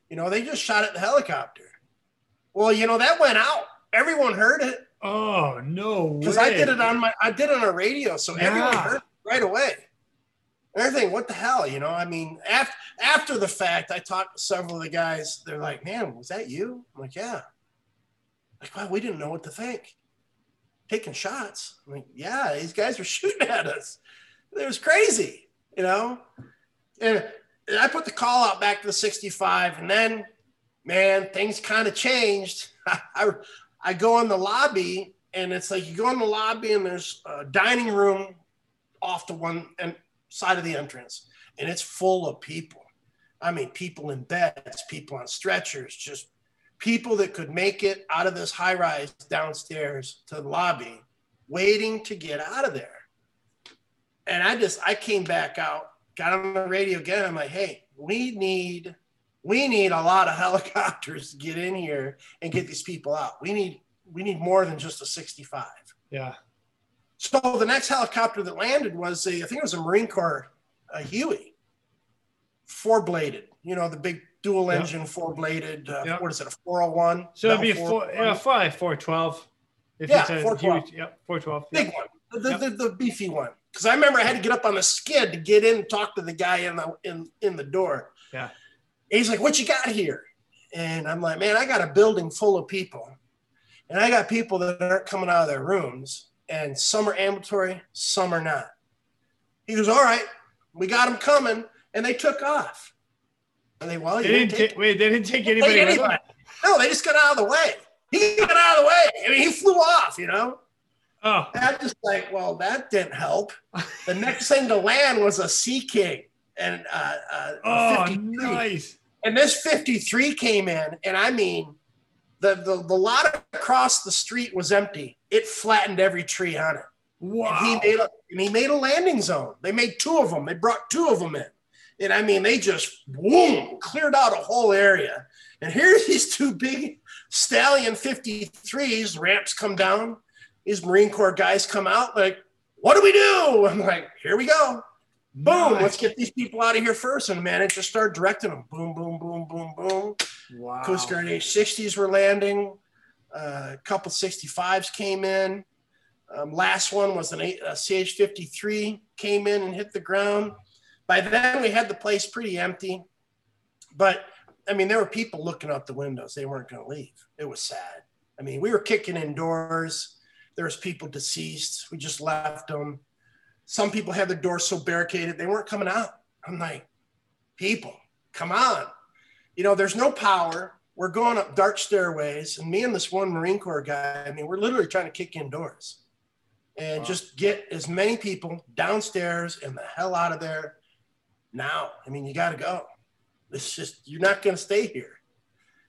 You know, they just shot at the helicopter." "Well, you know, that went out. Everyone heard it." Oh no way. Because I did it on my, I did it on a radio. So yeah. Everyone heard it right away. Everything, what the hell, you know? I mean, after, after the fact, I talked to several of the guys. They're like, "Man, was that you?" I'm like, "Yeah." Like, "Wow, we didn't know what to think. Taking shots." I'm like, "Yeah, these guys were shooting at us. It was crazy." You know, and I put the call out back to the sixty-five, and then, man, things kind of changed. I, I I go in the lobby, and it's like you go in the lobby, and there's a dining room off to one and side of the entrance, and it's full of people. I mean, people in beds, people on stretchers, just people that could make it out of this high-rise downstairs to the lobby, waiting to get out of there. And I just, I came back out, got on the radio again. I'm like, "Hey, we need, we need a lot of helicopters to get in here and get these people out. We need, we need more than just a sixty-five. Yeah. So the next helicopter that landed was a, I think it was a Marine Corps, a Huey, four-bladed. You know, the big dual engine, yep. four-bladed. Uh, yep. What is it, a four oh one? So it'd be a four, yeah, probably four twelve. If yeah, four twelve. Huey, yep, four twelve. Big yep. one, the, yep. the, the, the beefy one. Because I remember I had to get up on the skid to get in and talk to the guy in the in, in the door. Yeah. And he's like, "What you got here?" And I'm like, "Man, I got a building full of people. And I got people that aren't coming out of their rooms. And some are ambulatory, some are not." He goes, "All right, we got them coming." And they took off. And they, well, they didn't take, take, wait, they didn't take anybody. anybody. No, they just got out of the way. He got out of the way. I mean, he flew off, you know. Oh. I'm just like, well, that didn't help. The next thing to land was a Sea King. And, uh, uh, oh, fifty-three. Nice. And this fifty-three came in, and I mean, The, the, the lot across the street was empty. It flattened every tree on it. Wow. And he made a, and he made a landing zone. They made two of them. They brought two of them in. And I mean, they just, boom, cleared out a whole area. And here's these two big Stallion fifty-threes, ramps come down. These Marine Corps guys come out like, what do we do? I'm like, here we go. Boom, nice. Let's get these people out of here first. And man, it just started directing them. Boom, boom, boom, boom, boom. Wow. Coast Guard H sixties were landing. Uh, a couple sixty-fives came in. Um, last one was an eight, a C H fifty-three came in and hit the ground. By then we had the place pretty empty, but I mean, there were people looking out the windows. They weren't going to leave. It was sad. I mean, we were kicking indoors. There was people deceased. We just left them. Some people had their doors so barricaded, they weren't coming out. I'm like, people, come on. You know, there's no power. We're going up dark stairways. And me and this one Marine Corps guy, I mean, we're literally trying to kick indoors and wow. just get as many people downstairs and the hell out of there now. I mean, you got to go. It's just, you're not going to stay here.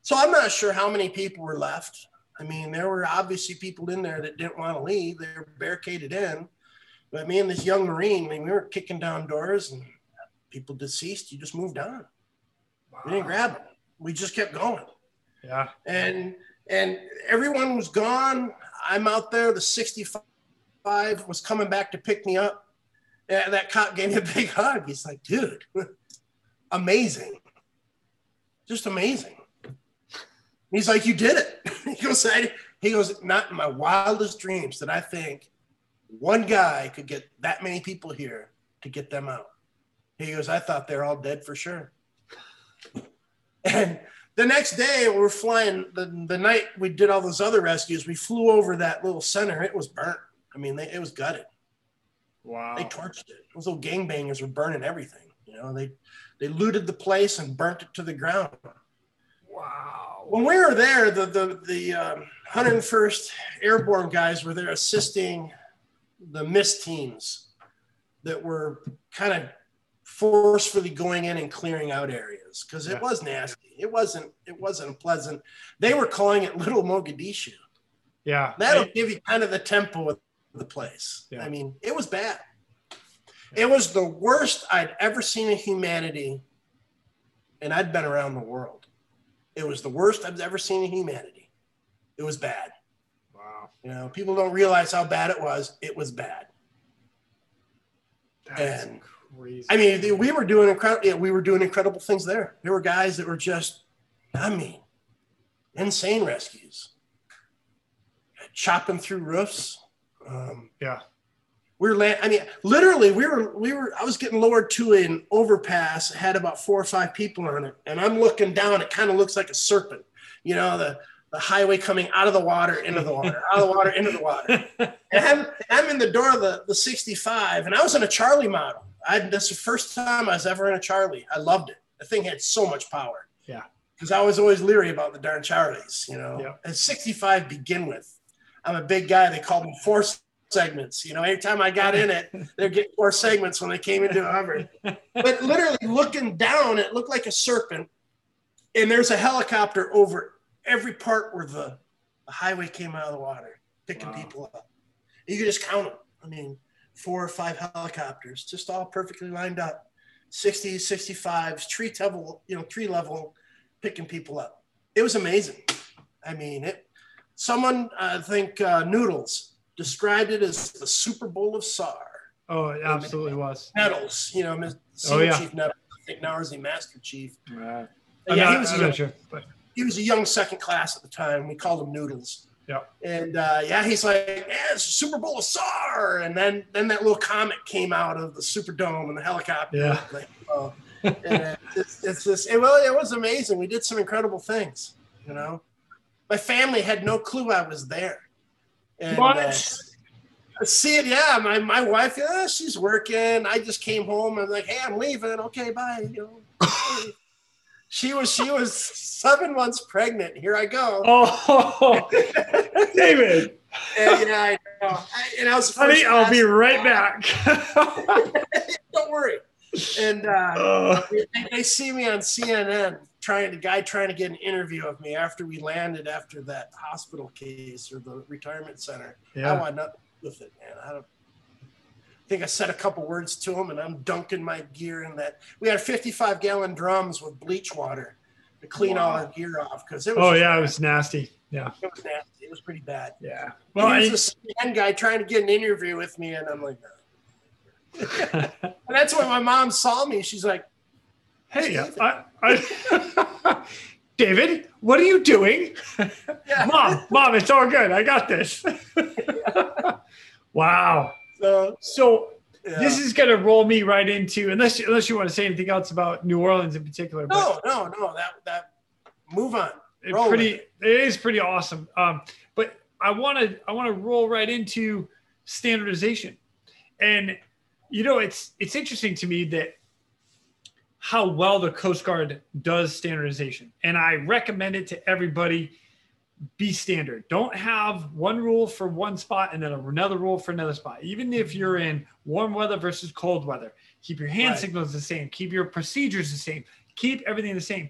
So I'm not sure how many people were left. I mean, there were obviously people in there that didn't want to leave. They were barricaded in. But me and this young Marine, I mean, we were kicking down doors and people deceased. You just moved on. Wow. We didn't grab them. We just kept going. Yeah. And and everyone was gone. I'm out there. The sixty-five was coming back to pick me up. And that cop gave me a big hug. He's like, dude, amazing. Just amazing. He's like, you did it. He goes, I, he goes, not in my wildest dreams did I think one guy could get that many people here to get them out. He goes, I thought they're all dead for sure. And the next day we were flying, the, the night we did all those other rescues, we flew over that little center. It was burnt. I mean, they, it was gutted. Wow. They torched it. Those little gangbangers were burning everything. You know, they, they looted the place and burnt it to the ground. Wow. When we were there, the, the, the um, one hundred first Airborne guys were there assisting the M I S teams that were kind of forcefully going in and clearing out areas because it yeah. was nasty. It wasn't, it wasn't pleasant. They were calling it Little Mogadishu. Yeah. That'll I, give you kind of the tempo of the place. Yeah. I mean, it was bad. It was the worst I'd ever seen in humanity, and I'd been around the world. It was the worst I've ever seen in humanity. It was bad. Wow. You know, people don't realize how bad it was. It was bad. That's and, crazy. I mean, we were doing incredible. We were doing incredible things there. There were guys that were just, I mean, insane rescues, chopping through roofs. Um, yeah. We were, land, I mean, literally, we were, we were, I was getting lowered to an overpass, had about four or five people on it, and I'm looking down, it kind of looks like a serpent, you know, the, the highway coming out of the water, into the water, out of the water, into the water. And I'm, I'm in the door of the, the sixty-five, and I was in a Charlie model. I, that's the first time I was ever in a Charlie. I loved it. The thing had so much power. Yeah. Because I was always leery about the darn Charlies, you know. Yeah. And sixty-five to begin with. I'm a big guy. They called me Force segments, you know, every time I got in it, they're getting more segments when they came into Hubbard. But literally looking down, it looked like a serpent, and there's a helicopter over every part where the, the highway came out of the water, picking wow. people up. You could just count them. I mean, four or five helicopters, just all perfectly lined up, sixties, sixty-fives, tree level, you know, tree level, picking people up. It was amazing. I mean, it. Someone, I think uh, Noodles. Described it as the Super Bowl of S A R. Oh, it absolutely was. Nettles, you know, Senior oh, yeah. Chief Nettles. I think now is the Master Chief. Right. Yeah, not, he was. I'm a young, sure, but... He was a young second class at the time. We called him Noodles. Yeah. And uh, yeah, he's like, yeah, it's the Super Bowl of S A R. And then, then that little comet came out of the Superdome and the helicopter. Yeah. Like, oh. And it's, it's this. It, well, it was amazing. We did some incredible things. You know, my family had no clue I was there. And, uh, see it, yeah. My my wife, yeah, she's working. I just came home. I'm like, hey, I'm leaving. Okay, bye. You know, she was she was seven months pregnant. Here I go. Oh, David. And, yeah, I know. I, and I was. Honey, I'll be right back. Don't worry. And uh, uh. They, they see me on C N N trying to guy trying to get an interview of me after we landed after that hospital case or the retirement center. Yeah. I want nothing with it, man. I don't I think I said a couple words to him, and I'm dunking my gear in that. We had fifty-five gallon drums with bleach water to clean wow. all our gear off because it was. Oh yeah, bad. It was nasty. Yeah, it was nasty. It was pretty bad. Yeah. Well, he was I, a C N guy trying to get an interview with me, and I'm like, no. And that's when my mom saw me. She's like, "Hey, I, I, David, what are you doing?" Yeah. Mom, mom, it's all good. I got this. Wow. So, so yeah. This is going to roll me right into, unless unless you want to say anything else about New Orleans in particular. But no, no, no. That that move on. It pretty, it. it is pretty awesome. Um, but I want to I want to roll right into standardization, and you know it's it's interesting to me that how well the Coast Guard does standardization, and I recommend it to everybody. Be standard. Don't have one rule for one spot and then another rule for another spot. Even if you're in warm weather versus cold weather, keep your hand right. signals the same. Keep your procedures the same. Keep everything the same.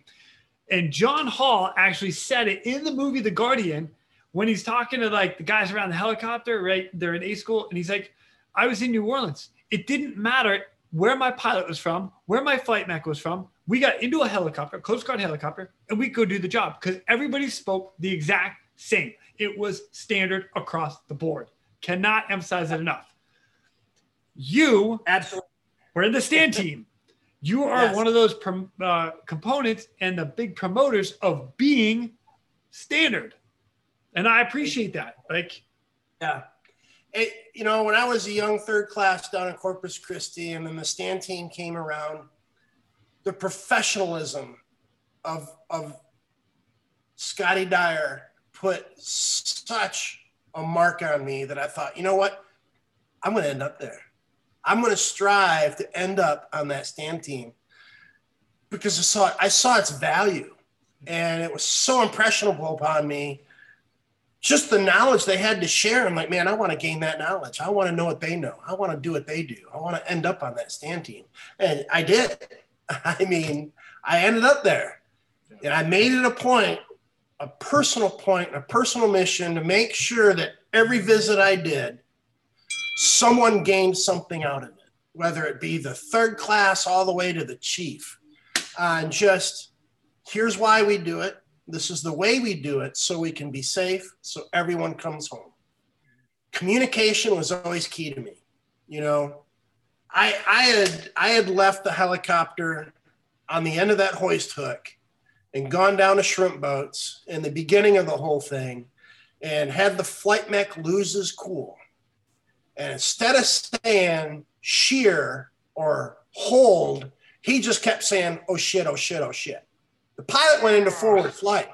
And John Hall actually said it in the movie The Guardian when he's talking to like the guys around the helicopter, right? They're in A school. And he's like, I was in New Orleans. It didn't matter where my pilot was from, where my flight mech was from. We got into a helicopter, Coast Guard helicopter, and we go do the job because everybody spoke the exact same. It was standard across the board. Cannot emphasize it enough. You Absolutely. Were in the stand team. You are yes. one of those prom- uh, components and the big promoters of being standard. And I appreciate that. Like, yeah. It, you know, when I was a young third class down in Corpus Christi and then the stand team came around, the professionalism of, of Scotty Dyer put such a mark on me that I thought, you know what? I'm going to end up there. I'm going to strive to end up on that stand team because I saw, I saw its value and it was so impressionable upon me. Just the knowledge they had to share. I'm like, man, I want to gain that knowledge. I want to know what they know. I want to do what they do. I want to end up on that stand team. And I did. I mean, I ended up there and I made it a point, a personal point, a personal mission to make sure that every visit I did, someone gained something out of it, whether it be the third class all the way to the chief. Uh, and just here's why we do it. This is the way we do it so we can be safe, so everyone comes home. Communication was always key to me, you know. I, I had I had left the helicopter on the end of that hoist hook and gone down to shrimp boats in the beginning of the whole thing and had the flight mech lose his cool. And instead of saying sheer or hold, he just kept saying, oh, shit, oh, shit, oh, shit. The pilot went into forward flight.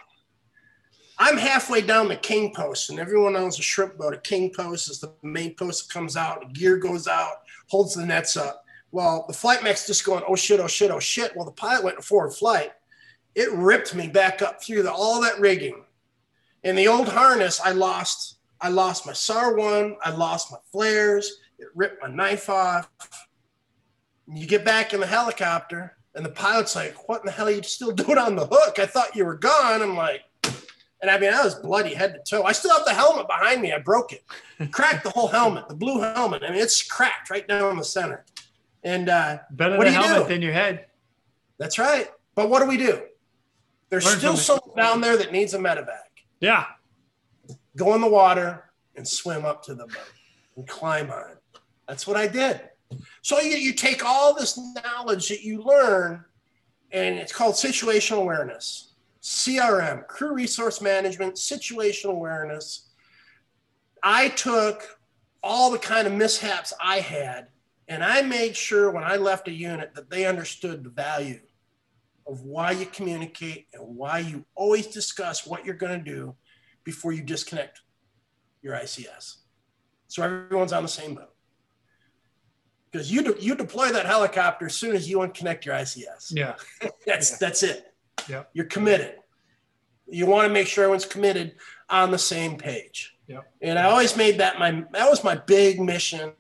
I'm halfway down the king post, and everyone owns a shrimp boat. A king post is the main post that comes out. The gear goes out, holds the nets up. Well, the flight mech's just going, oh, shit, oh, shit, oh, shit. Well, the pilot went to forward flight. It ripped me back up through the, all that rigging. In the old harness, I lost I lost my S A R one. I lost my flares. It ripped my knife off. You get back in the helicopter, and the pilot's like, what in the hell are you still doing on the hook? I thought you were gone. I'm like, and I mean, I was bloody head to toe. I still have the helmet behind me. I broke it, cracked the whole helmet, the blue helmet. I mean, it's cracked right down the center. And uh, better what the do you helmet do? Than your head. That's right. But what do we do? There's Learn still someone down there that needs a medevac. Yeah. Go in the water and swim up to the boat and climb on. That's what I did. So you, you take all this knowledge that you learn, and it's called situational awareness. C R M, crew resource management, situational awareness. I took all the kind of mishaps I had, and I made sure when I left a unit that they understood the value of why you communicate and why you always discuss what you're going to do before you disconnect your I C S. So everyone's on the same boat. Because you de- you deploy that helicopter as soon as you unconnect your I C S. Yeah. that's yeah. that's it. Yep. You're committed. You want to make sure everyone's committed on the same page. Yep. And I always made that my, that was my big mission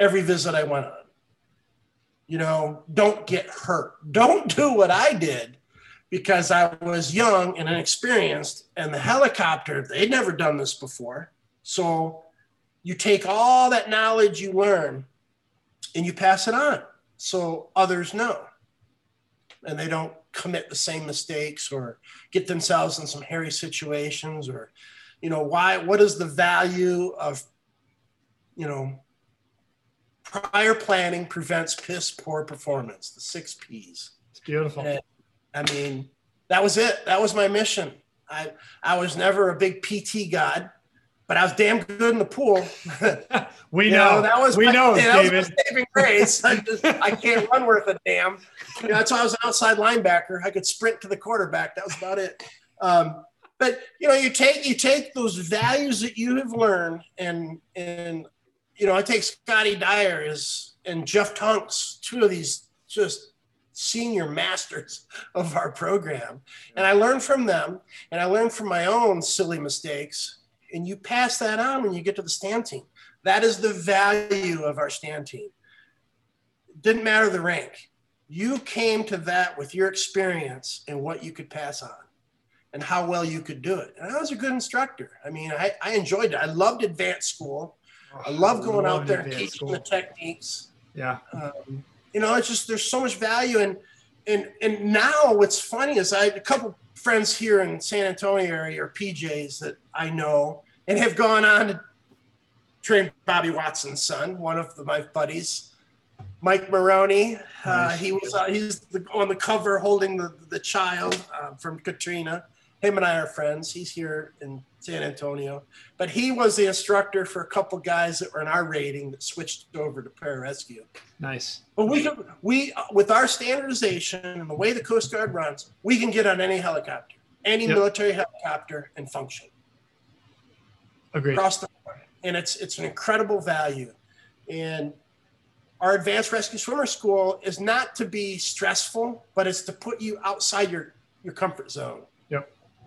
every visit I went on. You know, don't get hurt. Don't do what I did because I was young and inexperienced, and the helicopter, they'd never done this before. So you take all that knowledge you learn and you pass it on so others know, and they don't commit the same mistakes or get themselves in some hairy situations. Or, you know, why, what is the value of, you know, prior planning prevents piss poor performance, the six P's. It's beautiful. And, I mean, that was it. That was my mission. I, I was never a big P T god, but I was damn good in the pool. We know. know. That was we my, know, yeah, David. That was my saving grace. I, just, I can't run worth a damn. You know, that's why I was an outside linebacker. I could sprint to the quarterback. That was about it. Um, but, you know, you take you take those values that you have learned, and, and you know, I take Scotty Dyer as, and Jeff Tunks, two of these just senior masters of our program. And I learned from them, and I learned from my own silly mistakes. And you pass that on when you get to the stand team. That is the value of our stand team. It didn't matter the rank. You came to that with your experience and what you could pass on and how well you could do it. And I was a good instructor. I mean, I, I enjoyed it. I loved advanced school. I love going out there and teaching the techniques. Yeah. Um, you know, it's just, there's so much value. And, and, and now what's funny is I had a couple friends here in San Antonio area, or P Js, that I know and have gone on to train Bobby Watson's son, one of the, my buddies, Mike Maroney. Uh, he was uh, he's the, on the cover holding the, the child uh, from Katrina. Him and I are friends. He's here in San Antonio. But he was the instructor for a couple guys that were in our rating that switched over to pararescue. Nice. But we can, we, with our standardization and the way the Coast Guard runs, we can get on any helicopter, any yep. military helicopter, and function. Agreed. Across the board. And it's it's an incredible value. And our Advanced Rescue Swimmer School is not to be stressful, but it's to put you outside your, your comfort zone.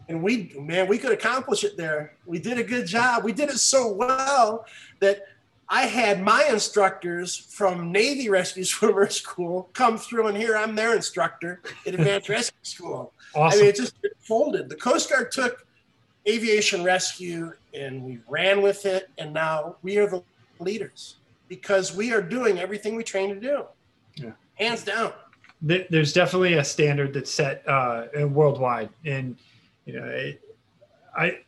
And we, man, we could accomplish it there. We did a good job. We did it so well that I had my instructors from Navy Rescue Swimmer School come through, and here I'm their instructor at Advanced Rescue School. Awesome. I mean, it just it folded. The Coast Guard took aviation rescue, and we ran with it, and now we are the leaders because we are doing everything we train to do. Yeah. Hands down. There's definitely a standard that's set uh, worldwide, and you know, it, I,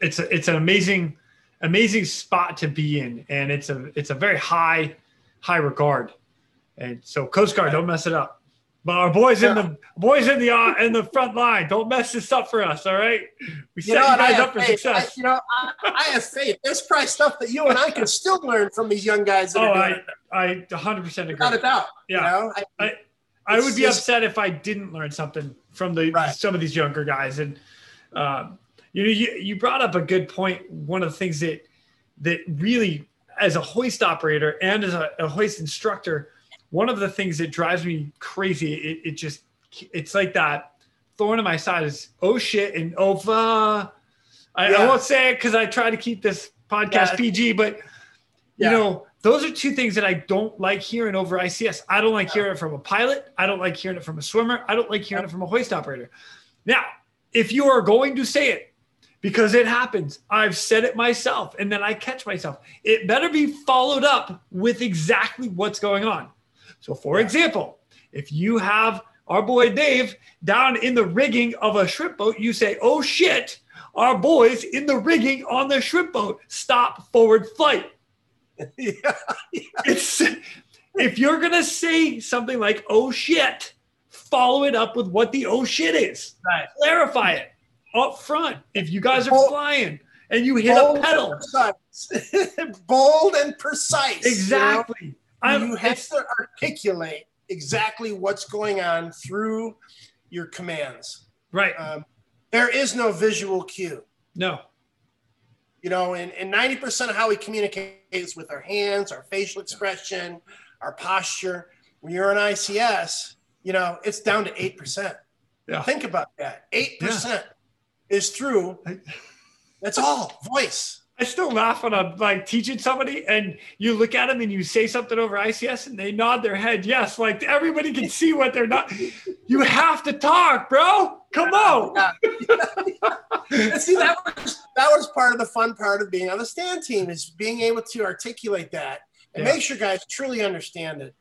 it's a, it's an amazing, amazing spot to be in, and it's a it's a very high, high regard, and so Coast Guard, don't mess it up. But our boys yeah. in the boys in the uh, in the front line, don't mess this up for us. All right, we set you, know, you guys up for faith. success. I, you know, I, I have faith. There's probably stuff that you and I can still learn from these young guys. That oh, are doing I it. I one hundred percent agree. Without a doubt. Yeah. You know? I, I, I would be just, upset if I didn't learn something from the right. some of these younger guys. And uh, you know, you, you brought up a good point. One of the things that that really, as a hoist operator and as a, a hoist instructor, one of the things that drives me crazy, it, it just it's like that thorn in my side is oh shit and oh uh, I, yeah. I won't say it because I try to keep this podcast yeah. P G, but yeah. you know. Those are two things that I don't like hearing over I C S. I don't like hearing it from a pilot. I don't like hearing it from a swimmer. I don't like hearing it from a hoist operator. Now, if you are going to say it, because it happens, I've said it myself, and then I catch myself, it better be followed up with exactly what's going on. So for example, if you have our boy Dave down in the rigging of a shrimp boat, you say, oh shit, our boy's in the rigging on the shrimp boat, stop forward flight. Yeah, yeah. It's, if you're going to say something like, oh shit, follow it up with what the oh shit is. Right. Clarify it up front. If you guys are bold, flying and you hit a pedal. And bold and precise. Exactly. You know? I'm, you have to articulate exactly what's going on through your commands. Right. Um, there is no visual cue. No. You know, and, and ninety percent of how we communicate is with our hands, our facial expression, our posture. When you're on I C S, you know, it's down to eight percent. Yeah. Think about that. eight percent yeah. is through, that's all, voice. I still laugh when I'm like teaching somebody and you look at them and you say something over I C S and they nod their head. Yes. Like everybody can see what they're not. You have to talk, bro. Come on. See, that was, that was part of the fun part of being on the stand team, is being able to articulate that and yeah. make sure guys truly understand it,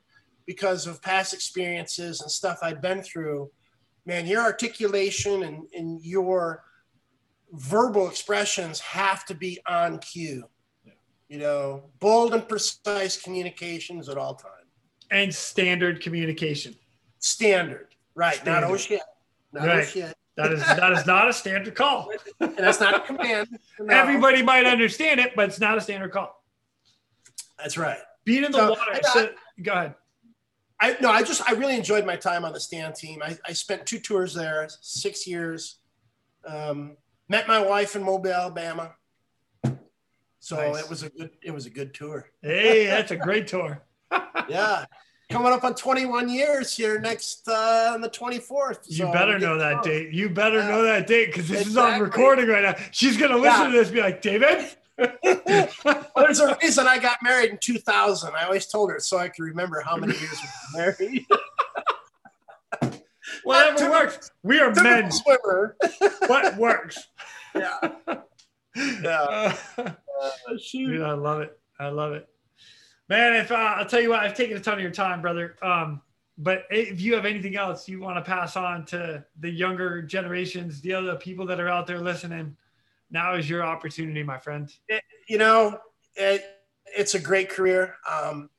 because of past experiences and stuff I've been through. Man, your articulation and, and your verbal expressions have to be on cue, yeah. you know, bold and precise communications at all times. And standard communication. Standard, right? Standard. Not oh shit. Not right. oh shit. That is that is not a standard call. And that's not a command. No. Everybody might understand it, but it's not a standard call. That's right. Being in the so, water. So, I, go ahead. I no, I just I really enjoyed my time on the stand team. I, I spent two tours there, six years. Um, Met my wife in Mobile, Alabama. So nice. It was a good it was a good tour. Hey, that's a great tour. Yeah. Coming up on twenty-one years here next uh, on the twenty-fourth. You so better know that home. date. You better yeah. know that date, because this exactly. is on recording right now. She's going to listen yeah. to this and be like, David? Well, there's a reason I got married in two thousand. I always told her so I could remember how many years we were married. Whatever works. We are men. Swimmer. What works? Yeah. Yeah. Uh, shoot. Dude, I love it. I love it, man. If uh, I'll tell you what, I've taken a ton of your time, brother. Um, but if you have anything else you want to pass on to the younger generations, the other people that are out there listening, now is your opportunity, my friend. It, you know, it, it's a great career. Um,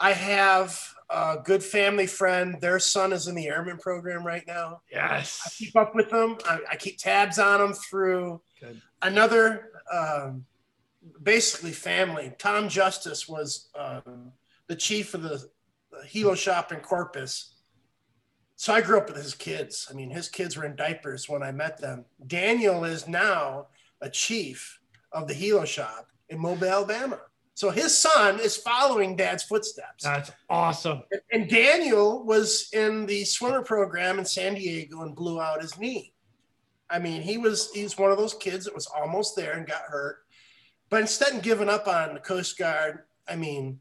I have a good family friend. Their son is in the airman program right now. Yes. I keep up with them. I, I keep tabs on them through good. another, um, basically family. Tom Justice was um, the chief of the, the Hilo shop in Corpus. So I grew up with his kids. I mean, his kids were in diapers when I met them. Daniel is now a chief of the Hilo shop in Mobile, Alabama. So his son is following dad's footsteps. That's awesome. And Daniel was in the swimmer program in San Diego and blew out his knee. I mean, he was he's one of those kids that was almost there and got hurt. But instead of giving up on the Coast Guard, I mean,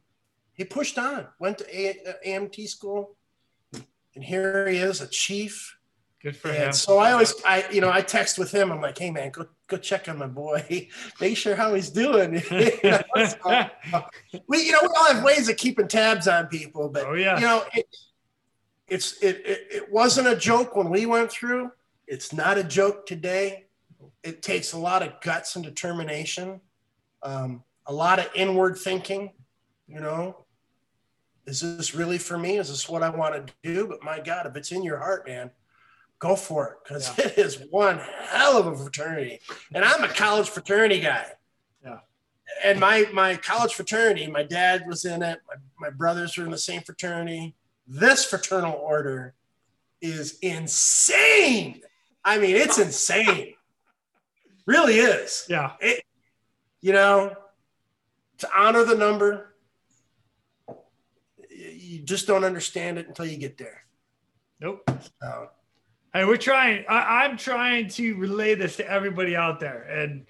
he pushed on, went to A M T school, and here he is, a chief. Good for and him. So I always, I you know, I text with him. I'm like, hey, man, go go check on my boy. Make sure how he's doing. You know, so, we, you know, we all have ways of keeping tabs on people. But, oh, yeah. you know, it, it's it, it it wasn't a joke when we went through. It's not a joke today. It takes a lot of guts and determination, um, a lot of inward thinking, you know. Is this really for me? Is this what I want to do? But, my God, if it's in your heart, man, go for it, because yeah. it is one hell of a fraternity. And I'm a college fraternity guy. Yeah. And my my college fraternity, my dad was in it. My, my brothers were in the same fraternity. This fraternal order is insane. I mean, it's insane. Really is. Yeah. It, you know, to honor the number, you just don't understand it until you get there. Nope. So, Hey, we're trying. I, I'm trying to relay this to everybody out there, and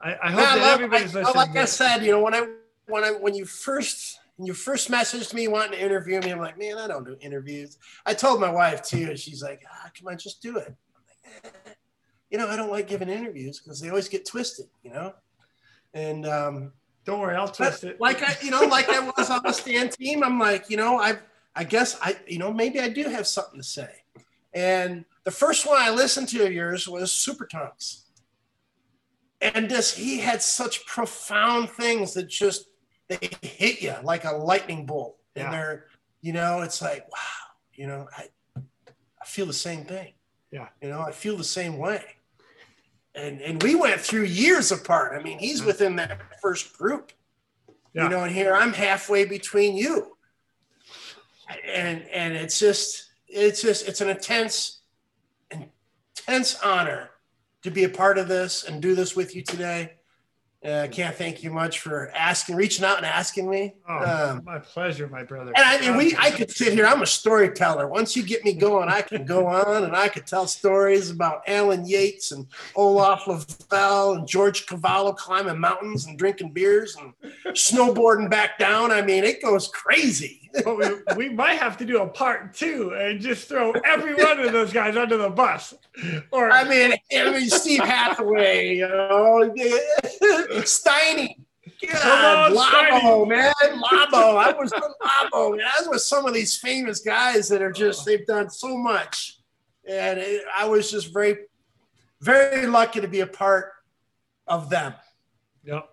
I, I hope yeah, that I love, everybody's I, listening. Like I said, you know, when I when I when you first when you first messaged me wanting to interview me, I'm like, man, I don't do interviews. I told my wife too, and she's like, ah, come on, just do it. I'm like, eh. You know, I don't like giving interviews because they always get twisted, you know. And um, don't worry, I'll twist it. Like I, you know, like I was on the stand team. I'm like, you know, I I guess I, you know, maybe I do have something to say. And the first one I listened to of yours was Super Tunks. And this, he had such profound things that just, they hit you like a lightning bolt. Yeah. And they're, you know, it's like, wow, you know, I, I feel the same thing. Yeah. You know, I feel the same way. And and we went through years apart. I mean, he's within that first group. Yeah. You know, and here I'm halfway between you. And and it's just... It's just, it's an intense, intense honor to be a part of this and do this with you today. Uh, can't thank you much for asking, reaching out and asking me. Oh, um, my pleasure, my brother. And I mean, we, I could sit here. I'm a storyteller. Once you get me going, I can go on and I could tell stories about Alan Yates and Olaf LaFelle and George Cavallo climbing mountains and drinking beers and snowboarding back down. I mean, it goes crazy. we, we might have to do a part two and just throw every one of those guys under the bus. Or I mean, I mean Steve Hathaway, you know. Steiny. God, Labo, Steiny. man. Labo. I was with Labo. Man. I was with some of these famous guys that are just, they've done so much. And it, I was just very, very lucky to be a part of them. Yep.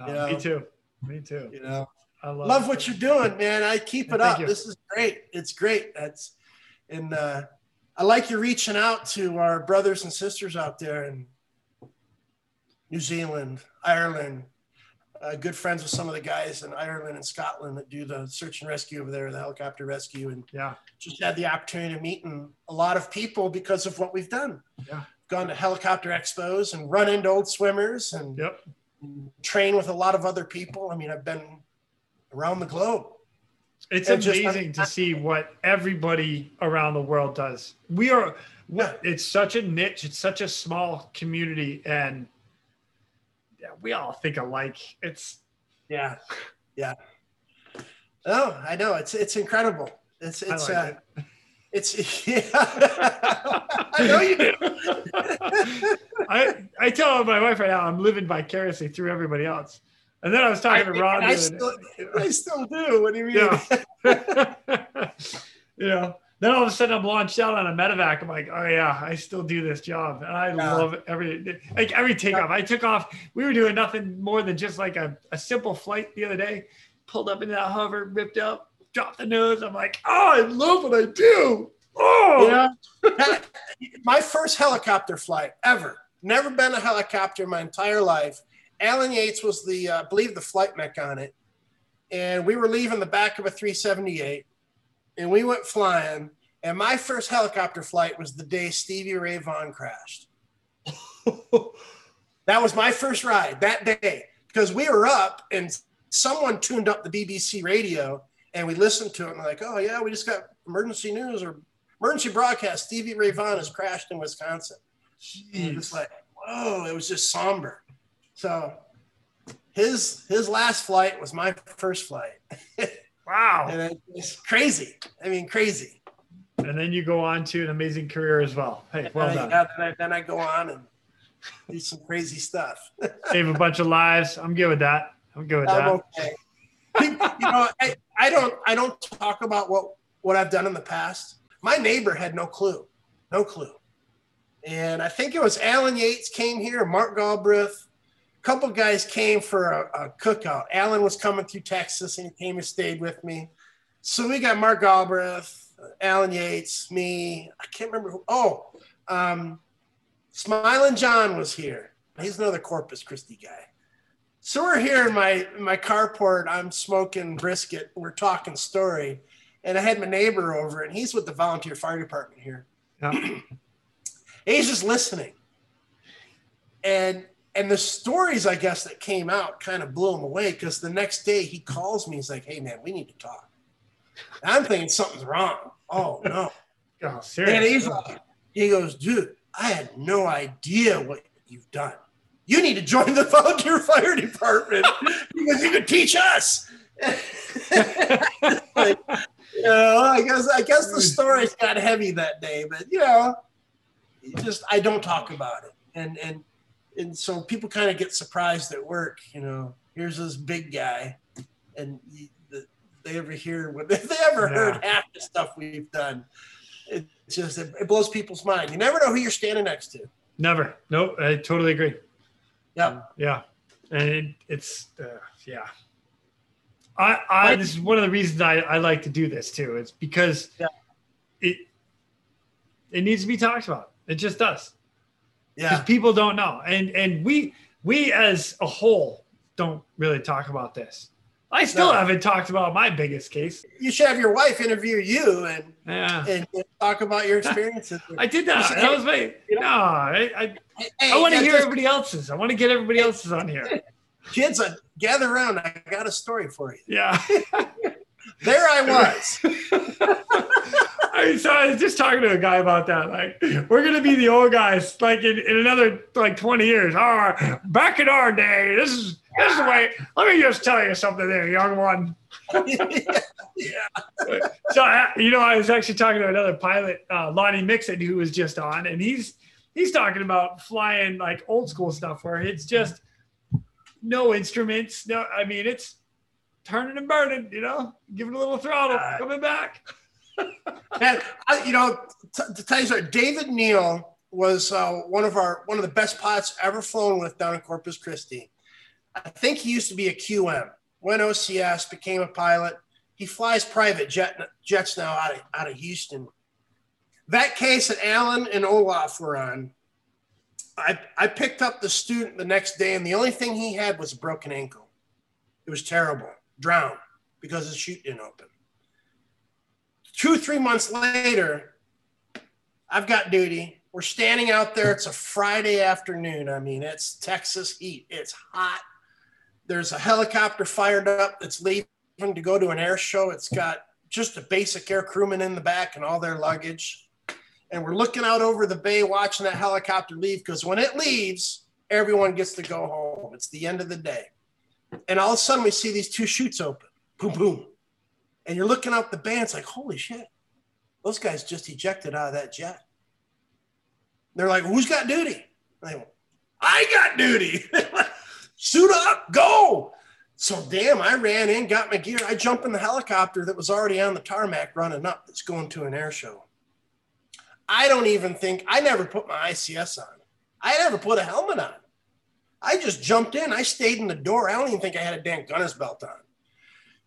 Uh, you know? Me too. Me too. You know, I love, love what you're doing, man. I keep it up. You. This is great. It's great. That's, and uh, I like you reaching out to our brothers and sisters out there and New Zealand, Ireland, uh, good friends with some of the guys in Ireland and Scotland that do the search and rescue over there, the helicopter rescue. And yeah, just had the opportunity to meet a lot of people because of what we've done. Yeah, gone to helicopter expos and run into old swimmers and yep. train with a lot of other people. I mean, I've been around the globe. It's and amazing just, I mean, to see what everybody around the world does. We are, yeah. It's such a niche. It's such a small community and yeah, we all think alike. It's yeah, yeah. Oh, I know. It's it's incredible. It's it's I like uh, it. it's yeah. I know you do. I I tell my wife right now I'm living vicariously through everybody else, and then I was talking I, to Ron. I still, I still do. What do you mean? Yeah. you know. Then all of a sudden I'm launched out on a medevac. I'm like, oh yeah, I still do this job. And I yeah. love every, like every takeoff. I took off, we were doing nothing more than just like a, a simple flight the other day, pulled up into that hover, ripped up, dropped the nose. I'm like, oh, I love what I do. Oh, yeah. My first helicopter flight ever, never been a helicopter in my entire life. Alan Yates was the, uh, I believe the flight mech on it. And we were leaving the back of a three seventy-eight. And we went flying, and my first helicopter flight was the day Stevie Ray Vaughan crashed. That was my first ride that day because we were up and someone tuned up the B B C radio and we listened to it and we're like, oh yeah, we just got emergency news or emergency broadcast. Stevie Ray Vaughan has crashed in Wisconsin. Jeez. It's like, whoa, it was just somber. So his his last flight was my first flight. Wow. And it's crazy. I mean, crazy. And then you go on to an amazing career as well. Hey, well I, done. Yeah, then, I, then I go on and do some crazy stuff. Save a bunch of lives. I'm good with that. I'm good with I'm that. Okay. you know, I, I don't I don't talk about what, what I've done in the past. My neighbor had no clue. No clue. And I think it was Alan Yates came here, Mark Galbraith. Couple guys came for a, a cookout. Alan was coming through Texas and he came and stayed with me. So we got Mark Galbraith, Alan Yates, me. I can't remember who. Oh, um, Smiling John was here. He's another Corpus Christi guy. So we're here in my, in my carport. I'm smoking brisket. We're talking story. And I had my neighbor over and he's with the volunteer fire department here. Yeah. He's just listening. And And the stories, I guess, that came out kind of blew him away because the next day he calls me. He's like, hey, man, we need to talk. And I'm thinking something's wrong. Oh, no. Oh, seriously? And he's like, he goes, dude, I had no idea what you've done. You need to join the volunteer fire department because you could teach us. like, you know, I guess, I guess the stories got heavy that day, but, you know, just I don't talk about it. And, and, And so people kind of get surprised at work, you know, here's this big guy and they ever hear what they ever yeah. heard half the stuff we've done. It just, it blows people's mind. You never know who you're standing next to. Never. Nope. I totally agree. Yeah. Yeah. And it, it's, uh, yeah. I, I, this is one of the reasons I, I like to do this too. It's because yeah. it, it needs to be talked about. It just does. Yeah, because people don't know, and and we we as a whole don't really talk about this. I still no. haven't talked about my biggest case. You should have your wife interview you and yeah. and, and talk about your experiences. I did not. That was my, you know, no, I I, hey, I want to hear just, everybody else's. I want to get everybody else's on here. Kids, uh, gather around. I got a story for you. Yeah. There I was. I, so I was just talking to a guy about that. Like, we're going to be the old guys, like, in, in another, like, twenty years. Oh, back in our day, this is this is the way. Let me just tell you something there, young one. yeah. yeah. So, I, you know, I was actually talking to another pilot, uh, Lonnie Mixon, who was just on, and he's he's talking about flying, like, old school stuff where it's just no instruments. No, I mean, it's turning and burning, you know, giving a little throttle, uh, coming back. And I, you know, t- to tell you something, David Neal was uh, one of our one of the best pilots ever flown with down in Corpus Christi. I think he used to be a Q M, went O C S, became a pilot. He flies private jet jets now out of out of Houston. That case that Alan and Olaf were on, I I picked up the student the next day, and the only thing he had was a broken ankle. It was terrible. Drowned because his chute didn't open. Two, three months later, I've got duty. We're standing out there. It's a Friday afternoon. I mean, it's Texas heat. It's hot. There's a helicopter fired up that's leaving to go to an air show. It's got just a basic air crewman in the back and all their luggage. And we're looking out over the bay watching that helicopter leave, because when it leaves, everyone gets to go home. It's the end of the day. And all of a sudden, we see these two chutes open. Boom, boom. And you're looking out the bay, it's like, holy shit, those guys just ejected out of that jet. They're like, who's got duty? And they went, I got duty. Suit up, go. So damn, I ran in, got my gear. I jump in the helicopter that was already on the tarmac running up. It's going to an air show. I don't even think, I never put my I C S on. I never put a helmet on. I just jumped in. I stayed in the door. I don't even think I had a damn gunner's belt on.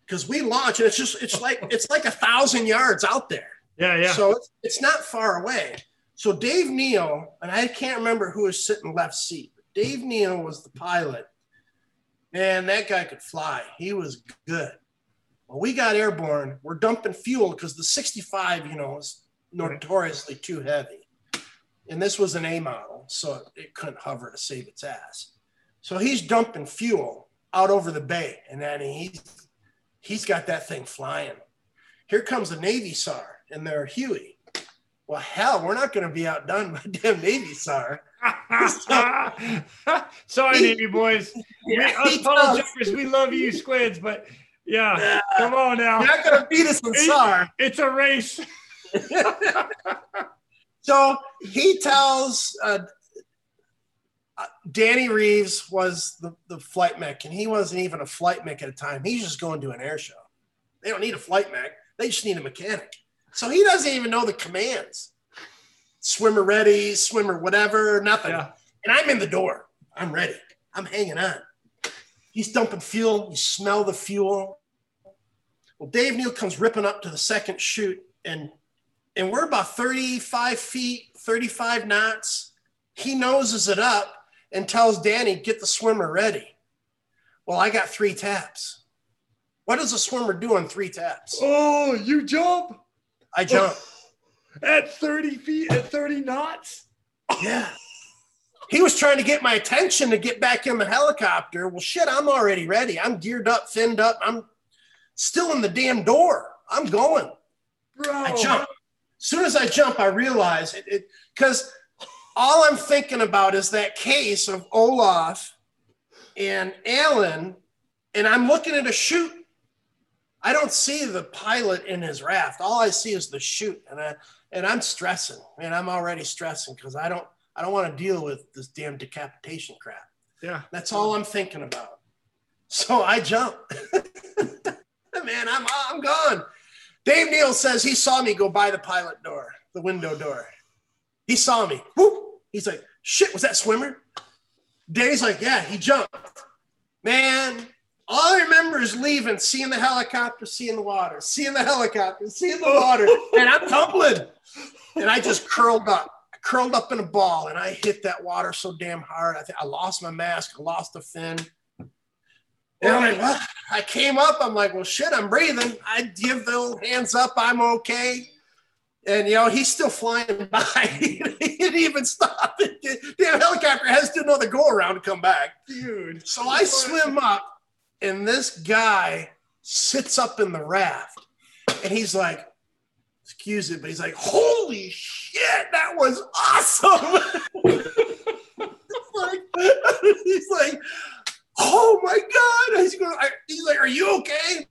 Because we launch, and it's just, it's like, it's like a thousand yards out there. Yeah, yeah. So it's, it's not far away. So Dave Neal, and I can't remember who was sitting left seat, but Dave Neal was the pilot. Man, that guy could fly. He was good. Well, we got airborne. We're dumping fuel because the sixty-five, you know, is notoriously too heavy. And this was an A model, so it couldn't hover to save its ass. So he's dumping fuel out over the bay, and then he's, He's got that thing flying. Here comes the Navy S A R and their Huey. Well, hell, we're not going to be outdone by damn Navy S A R. So, sorry, Navy boys. Yeah, we, us puddle jumpers, we love you squids, but yeah, yeah. Come on now. You're not going to beat us in S A R. It's a race. So he tells uh, Uh, Danny Reeves was the, the flight mech, and he wasn't even a flight mech at the time. He's just going to an air show. They don't need a flight mech. They just need a mechanic. So he doesn't even know the commands. Swimmer ready, swimmer whatever, nothing. Yeah. And I'm in the door. I'm ready. I'm hanging on. He's dumping fuel. You smell the fuel. Well, Dave Neal comes ripping up to the second chute, and and we're about thirty-five feet, thirty-five knots. He noses it up and tells Danny, get the swimmer ready. Well, I got three taps. What does a swimmer do on three taps? Oh, you jump. I jump. Oh, at thirty feet, at thirty knots? Yeah. He was trying to get my attention to get back in the helicopter. Well, shit, I'm already ready. I'm geared up, finned up. I'm still in the damn door. I'm going. Bro. I jump. As soon as I jump, I realize it, because all I'm thinking about is that case of Olaf and Alan, and I'm looking at a chute. I don't see the pilot in his raft. All I see is the chute, and I and I'm stressing, and I'm already stressing because I don't I don't want to deal with this damn decapitation crap. Yeah, that's all I'm thinking about. So I jump. Man, I'm I'm gone. Dave Neal says he saw me go by the pilot door, the window door. He saw me. Whoop. He's like, shit, was that swimmer? Dave's like, yeah, he jumped. Man, all I remember is leaving, seeing the helicopter, seeing the water, seeing the helicopter, seeing the water, and I'm tumbling. And I just curled up. I curled up in a ball, and I hit that water so damn hard. I, th- I lost my mask. I lost a fin. And I'm like, well, I came up. I'm like, well, shit, I'm breathing. I give the old hands up. I'm okay. And, you know, he's still flying by. He didn't even stop. The helicopter has to do another go around to come back. Dude. So I swim up, and this guy sits up in the raft. And he's like, excuse it, but he's like, holy shit, that was awesome. Like, he's like, oh my God. He's going, I, he's like, are you okay?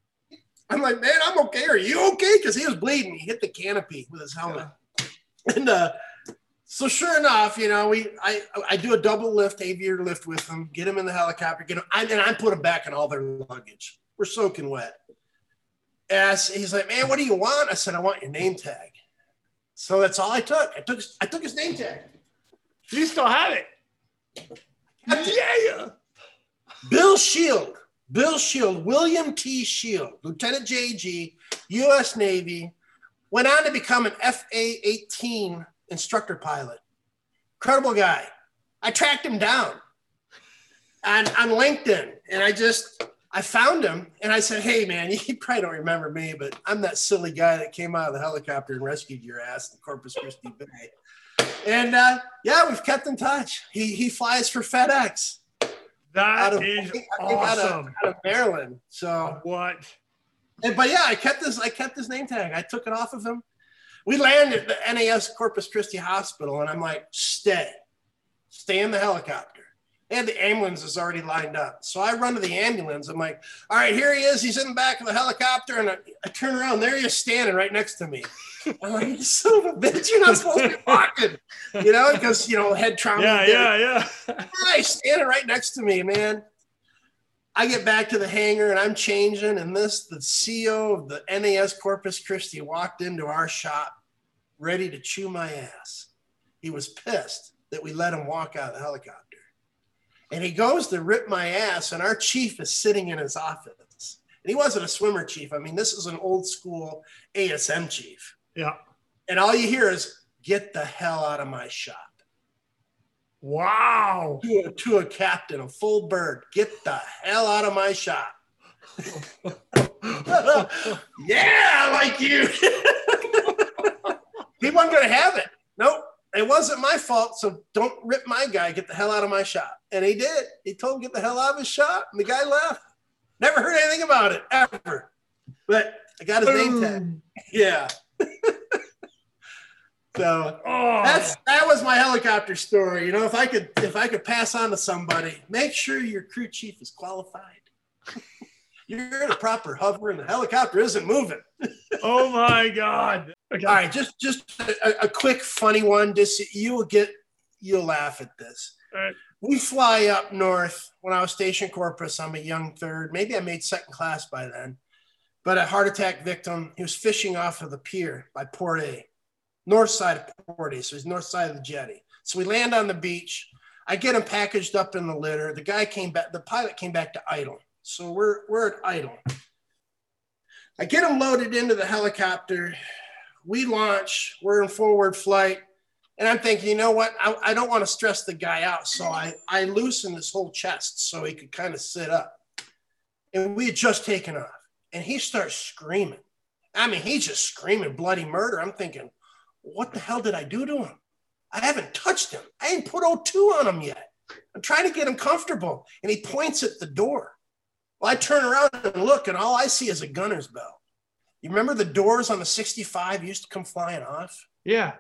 I'm like, man, I'm okay. Are you okay? Because he was bleeding. He hit the canopy with his helmet. Yeah. And uh, so sure enough, you know, we I I do a double lift, aviator lift with him, get him in the helicopter, get him, I, and I put him back in all their luggage. We're soaking wet. And I, he's like, man, what do you want? I said, I want your name tag. So that's all I took. I took I took his name tag. You still have it. Yeah. Bill Shield. Bill Shield, William T. Shield, Lieutenant J G, U S Navy, went on to become an F A eighteen instructor pilot. Incredible guy. I tracked him down on, on LinkedIn, and I just, I found him, and I said, hey, man, you probably don't remember me, but I'm that silly guy that came out of the helicopter and rescued your ass in Corpus Christi Bay. And, uh, yeah, we've kept in touch. He, he flies for FedEx. That of, is awesome. Out of, out of Maryland. So what? And, but yeah, I kept this. I kept his name tag. I took it off of him. We landed at the N A S Corpus Christi Hospital, and I'm like, stay, stay in the helicopter. They had the ambulances already lined up. So I run to the ambulance. I'm like, all right, here he is. He's in the back of the helicopter, and I, I turn around. There he is, standing right next to me. I'm like, you son of a bitch, you're not supposed to be walking, you know, because, you know, head trauma. Yeah, yeah, yeah. Right, standing right next to me, man. I get back to the hangar, and I'm changing, and this, the C E O of the N A S Corpus Christi walked into our shop ready to chew my ass. He was pissed that we let him walk out of the helicopter. And he goes to rip my ass, and our chief is sitting in his office. And he wasn't a swimmer chief. I mean, this is an old school A S M chief. Yeah. And all you hear is, get the hell out of my shop. Wow. To a, to a captain, a full bird, get the hell out of my shop. Yeah, I like you. He wasn't going to have it. Nope. It wasn't my fault, so don't rip my guy. Get the hell out of my shop. And he did. He told him, get the hell out of his shop. And the guy left. Never heard anything about it, ever. But I got his Boom. name tag. Yeah. So oh. that's that was my helicopter story. You know, if I could if I could pass on to somebody, make sure your crew chief is qualified. You're in a proper hover, and the helicopter isn't moving. Oh my God! Okay. All right, just just a, a quick funny one. Just you will get you'll laugh at this. All right. We fly up north. When I was stationed Corpus, I'm a young third. Maybe I made second class by then. But a heart attack victim, he was fishing off of the pier by Port A, north side of Port A, so he's north side of the jetty. So we land on the beach. I get him packaged up in the litter. The guy came back, the pilot came back to idle. So we're, we're at idle. I get him loaded into the helicopter. We launch, we're in forward flight. And I'm thinking, you know what? I, I don't want to stress the guy out. So I, I loosen his whole chest so he could kind of sit up. And we had just taken off. And he starts screaming. I mean, he's just screaming bloody murder. I'm thinking, what the hell did I do to him? I haven't touched him. I ain't put O two on him yet. I'm trying to get him comfortable. And he points at the door. Well, I turn around and look, and all I see is a gunner's bell. You remember the doors on the sixty-five used to come flying off? Yeah.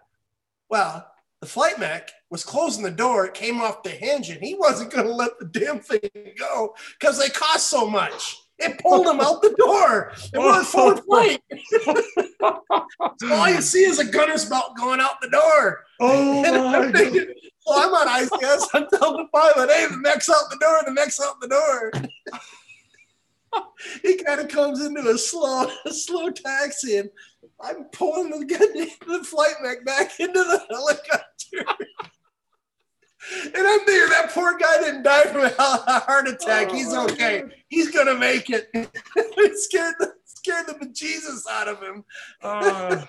Well, the flight mech was closing the door. It came off the hinge, and he wasn't going to let the damn thing go because they cost so much. It pulled him out the door. It was a forward flight. So all you see is a gunner's belt going out the door. Oh, and I'm thinking, well, I'm on I C S. I'm telling the pilot, hey, the mech's out the door, the mech's out the door. He kind of comes into a slow, a slow taxi, and I'm pulling the, the flight mech back into the helicopter. And I'm there, that poor guy didn't die from a heart attack. Oh, he's okay. God. He's going to make it. It scared the, scared the bejesus out of him. Uh,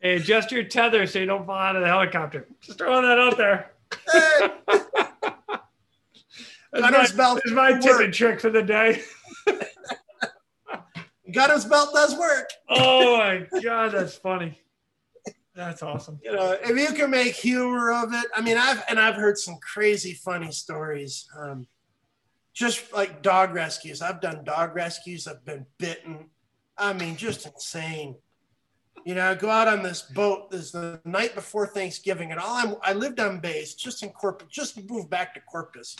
hey, adjust your tether so you don't fall out of the helicopter. Just throwing that out there. Hey. Gunner's my, belt is my tip work. and trick for the day. Gunner's belt does work. Oh my God, that's funny. That's awesome. You know, if you can make humor of it, I mean, I've and I've heard some crazy funny stories. Um, just like dog rescues. I've done dog rescues. I've been bitten. I mean, just insane. You know, I go out on this boat. This is the night before Thanksgiving, and all I'm, I lived on base, just in Corpus, just moved back to Corpus.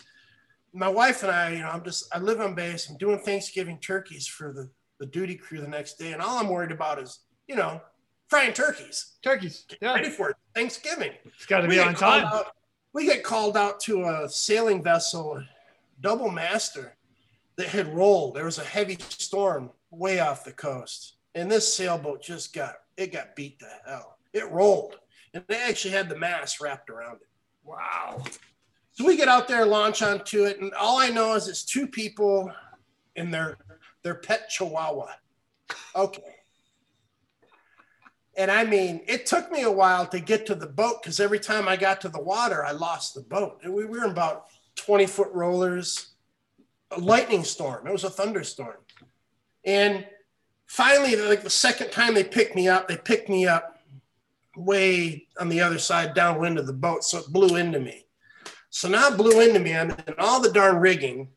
My wife and I, you know, I'm just, I live on base. I'm doing Thanksgiving turkeys for the, the duty crew the next day, and all I'm worried about is, you know, frying turkeys. Turkeys. Get yeah. ready for it. Thanksgiving. It's got to be on time. Out, we get called out to a sailing vessel, double master, that had rolled. There was a heavy storm way off the coast, and this sailboat just got, it got beat to hell. It rolled, and they actually had the mast wrapped around it. Wow. So we get out there, launch onto it, and all I know is it's two people and their, their pet chihuahua. Okay. And I mean, it took me a while to get to the boat because every time I got to the water, I lost the boat. And we were in about twenty-foot rollers, a lightning storm. It was a thunderstorm. And finally, like the second time they picked me up, they picked me up way on the other side, downwind of the boat, so it blew into me. So now it blew into me. I'm in all the darn rigging,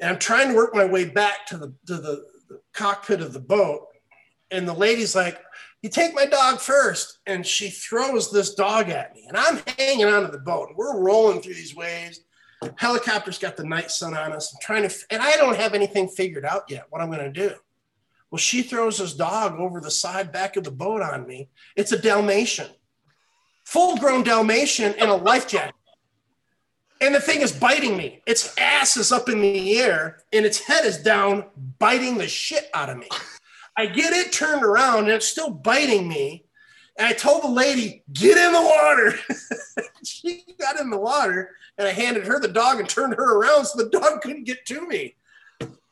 and I'm trying to work my way back to the, to the, the cockpit of the boat. And the lady's like, "You take my dog first." And she throws this dog at me. And I'm hanging onto the boat. We're rolling through these waves. Helicopter's got the night sun on us. I'm trying to, and I don't have anything figured out yet what I'm going to do. Well, she throws this dog over the side back of the boat on me. It's a Dalmatian, full-grown Dalmatian in a life jacket. And the thing is biting me. Its ass is up in the air, and its head is down, biting the shit out of me. I get it turned around, and it's still biting me. And I told the lady, "Get in the water." She got in the water, and I handed her the dog and turned her around so the dog couldn't get to me.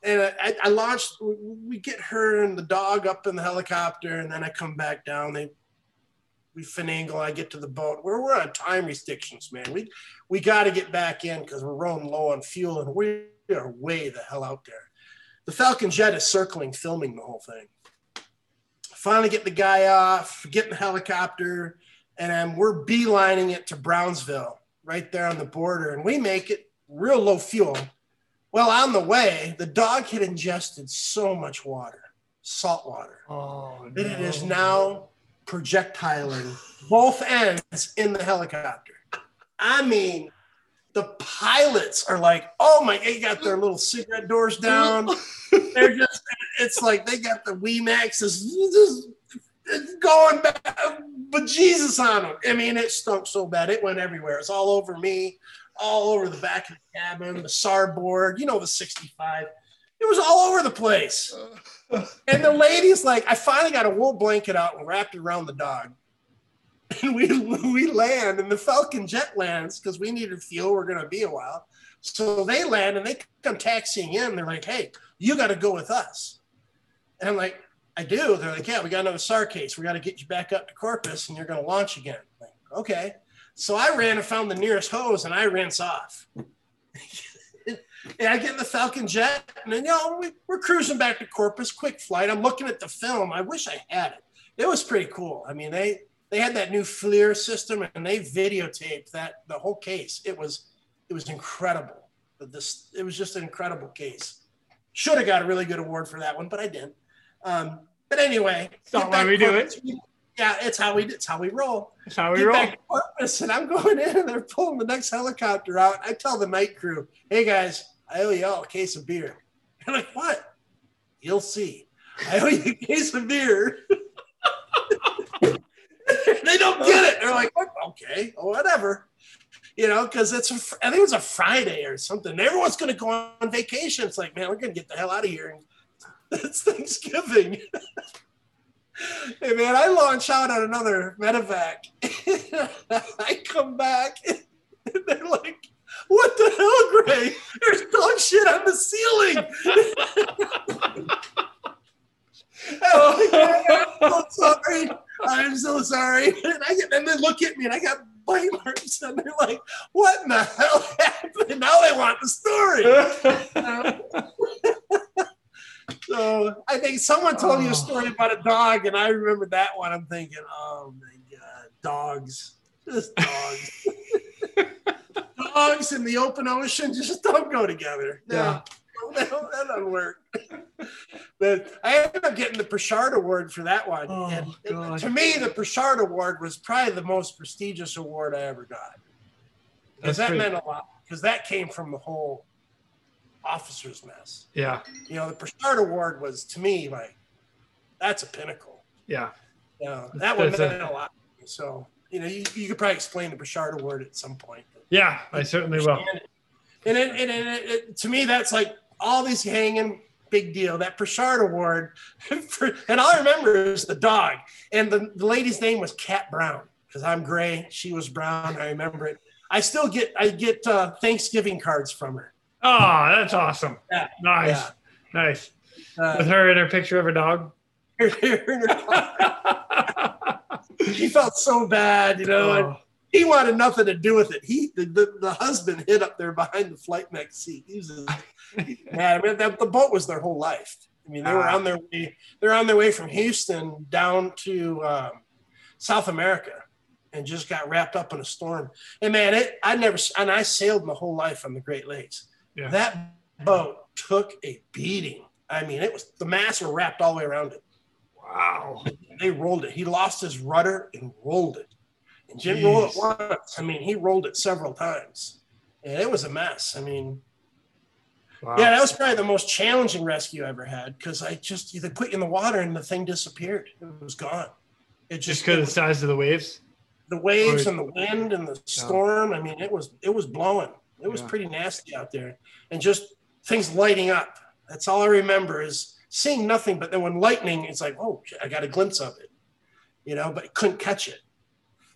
And I, I launched, we get her and the dog up in the helicopter, and then I come back down. They, we finagle, I get to the boat. We're, we're on time restrictions, man. We, we got to get back in because we're rolling low on fuel, and we are way the hell out there. The Falcon jet is circling, filming the whole thing. Finally get the guy off, get in the helicopter, and um, we're beelining it to Brownsville, right there on the border, and we make it real low fuel. Well, on the way, the dog had ingested so much water, salt water, oh, that no. it is now projectiling both ends in the helicopter. I mean, the pilots are like, oh my, they got their little cigarette doors down. They're just, it's like they got the WeMax is just going back, bejesus on them. I mean, it stunk so bad. It went everywhere. It's all over me, all over the back of the cabin, the S A R board, you know, the sixty-five. It was all over the place. And the lady's like, I finally got a wool blanket out and wrapped it around the dog. And we we land, and the Falcon jet lands because we needed fuel. We're going to be a while. So they land, and they come taxiing in. They're like, "Hey, you got to go with us." And I'm like, "I do." They're like, "Yeah, we got another S A R case. We got to get you back up to Corpus, and you're going to launch again." I'm like, okay. So I ran and found the nearest hose, and I rinse off. And I get in the Falcon jet, and then, you know, we, we're cruising back to Corpus, quick flight. I'm looking at the film. I wish I had it. It was pretty cool. I mean, they... They had that new FLIR system, and they videotaped that the whole case. It was, it was incredible. This, it was just an incredible case. Should have got a really good award for that one, but I didn't. Um, but anyway, it's not why we do it. Yeah, it's how we it's how we roll. It's how we roll. Back to Corpus, and I'm going in, and they're pulling the next helicopter out. I tell the night crew, "Hey guys, I owe y'all a case of beer." They're like, "What?" "You'll see. I owe you a case of beer." They don't get it. They're like, okay, whatever, you know, because it's a, I think it was a Friday or something. Everyone's going to go on vacation. It's like, man, we're going to get the hell out of here. It's Thanksgiving. Hey, man, I launch out on another medevac. I come back, and they're like, "What the hell, Gray? There's dog shit on the ceiling." I'm so sorry. I'm so sorry. And I get, and they look at me, and I got boilers, and they're like, what in the hell happened? Now they want the story. So I think someone told me oh. a story about a dog, and I remember that one. I'm thinking, oh my God, dogs, just dogs. Dogs in the open ocean just don't go together. No, yeah. that, that doesn't work. But I ended up getting the Pritchard Award for that one. Oh, and it, to me, the Pritchard Award was probably the most prestigious award I ever got. Because that pretty... meant a lot. Because that came from the whole officer's mess. Yeah. You know, the Pritchard Award was, to me, like, that's a pinnacle. Yeah. You know, that one meant a, a lot. So, you know, you, you could probably explain the Pritchard Award at some point. Yeah, I certainly will. And, it, and it, it, it, to me, that's like all these hanging big deal. That Pritchard Award, for, and all I remember is the dog. And the, the lady's name was Cat Brown, because I'm gray, she was brown. I remember it. I still get I get uh, Thanksgiving cards from her. Oh, that's awesome! Yeah, nice, yeah. nice. Uh, With her and her picture of her dog. Her, her dog. She felt so bad, you know. Oh. And, he wanted nothing to do with it. He, the, the, the husband hid up there behind the flight mech seat. He was just, yeah, I mean, that, the boat was their whole life. I mean, they were on their way. They're on their way from Houston down to um, South America, and just got wrapped up in a storm. And man, it. I never. And I sailed my whole life on the Great Lakes. Yeah. That boat took a beating. I mean, it was the masts were wrapped all the way around it. Wow. They rolled it. He lost his rudder and rolled it. And Jim Jeez. rolled it once. I mean, he rolled it several times. And it was a mess. I mean, wow. yeah, that was probably the most challenging rescue I ever had, because I just, they put you in the water and the thing disappeared. It was gone. It just because of the size of the waves? The waves or... and the wind and the storm. No. I mean, it was it was blowing. It was yeah. pretty nasty out there. And just things lighting up. That's all I remember is seeing nothing. But then when lightning, it's like, oh, I got a glimpse of it, you know, but I couldn't catch it.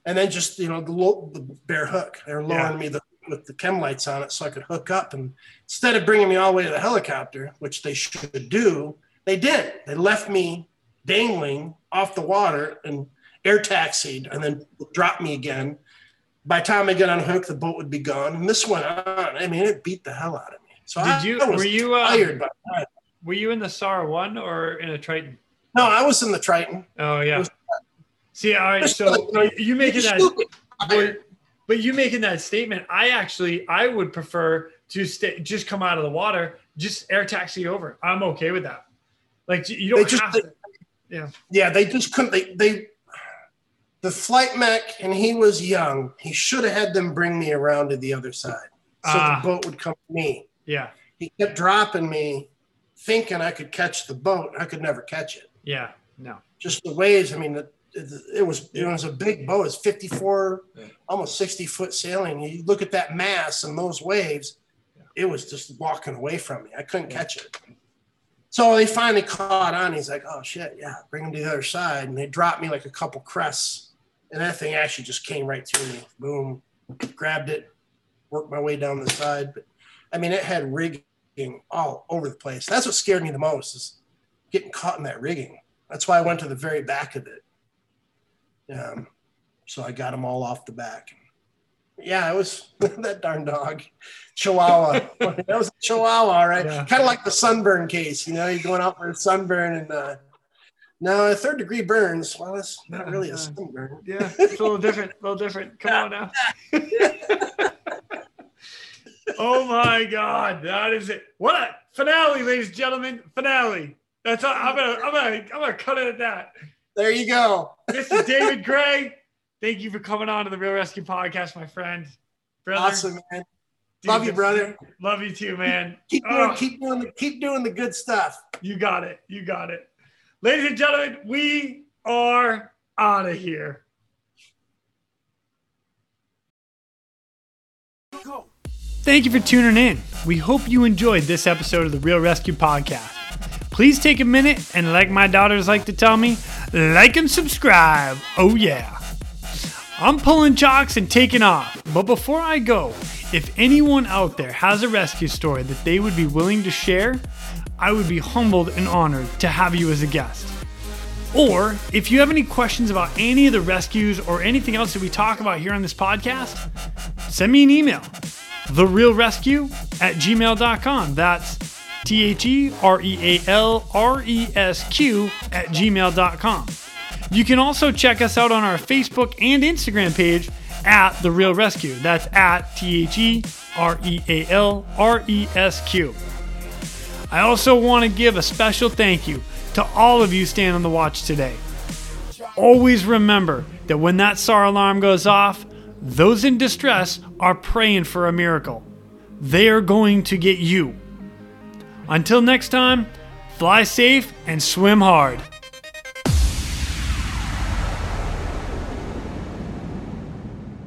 And then just, you know, the, low, the bare hook. They were lowering yeah. me the, with the chem lights on it so I could hook up. And instead of bringing me all the way to the helicopter, which they should do, they did. They left me dangling off the water and air taxied and then dropped me again. By the time I got on hook, the boat would be gone. And this went on. I mean, it beat the hell out of me. So did I, you, I was were you, uh, tired by that. Were you in the S A R one or in a Triton? No, I was in the Triton. Oh, yeah. See, all right, so you making that, but you making that statement, I actually, I would prefer to stay, just come out of the water, just air taxi over. I'm okay with that. Like, you don't just, have to. They, yeah. Yeah, they just couldn't, they, they, the flight mech, and he was young, he should have had them bring me around to the other side. So uh, the boat would come to me. Yeah. He kept dropping me, thinking I could catch the boat. I could never catch it. Yeah, no. Just the waves, I mean, the. It was it was a big boat. It's fifty-four, yeah. almost sixty foot sailing. You look at that mass and those waves, yeah. it was just walking away from me. I couldn't yeah. catch it. So they finally caught on. He's like, "Oh shit, yeah, bring him to the other side." And they dropped me like a couple crests, and that thing actually just came right through me. Boom, grabbed it, worked my way down the side. But I mean, it had rigging all over the place. That's what scared me the most, is getting caught in that rigging. That's why I went to the very back of it. Um, so I got them all off the back. Yeah, it was that darn dog, Chihuahua. That was a Chihuahua, right? Yeah. Kind of like the sunburn case, you know, you're going out for a sunburn and uh, no, third degree burns. Well, that's not yeah, really uh, a sunburn. Yeah, it's a little different, a little different. Come on now. Oh my God, that is it. What a finale, ladies and gentlemen, finale. That's all, I'm gonna, I'm gonna, I'm gonna cut it at that. There you go. Mister David Gray, thank you for coming on to the Real Rescue Podcast, my friend. Brother, awesome, man. Love you, brother. Love you too, man. Keep, keep, oh. doing, keep, doing the, keep doing the good stuff. You got it. You got it. Ladies and gentlemen, we are out of here. Go. Thank you for tuning in. We hope you enjoyed this episode of the Real Rescue Podcast. Please take a minute and, like my daughters like to tell me, like and subscribe. Oh yeah. I'm pulling chocks and taking off. But before I go, if anyone out there has a rescue story that they would be willing to share, I would be humbled and honored to have you as a guest. Or if you have any questions about any of the rescues or anything else that we talk about here on this podcast, send me an email, the real rescue at gmail dot com. That's T H E R E A L R E S Q at gmail dot com. You can also check us out on our Facebook and Instagram page at The Real Rescue. That's at T H E R E A L R E S Q. I also want to give a special thank you to all of you staying on the watch today. Always remember that when that S A R alarm goes off, those in distress are praying for a miracle. They are going to get you. Until next time, fly safe and swim hard.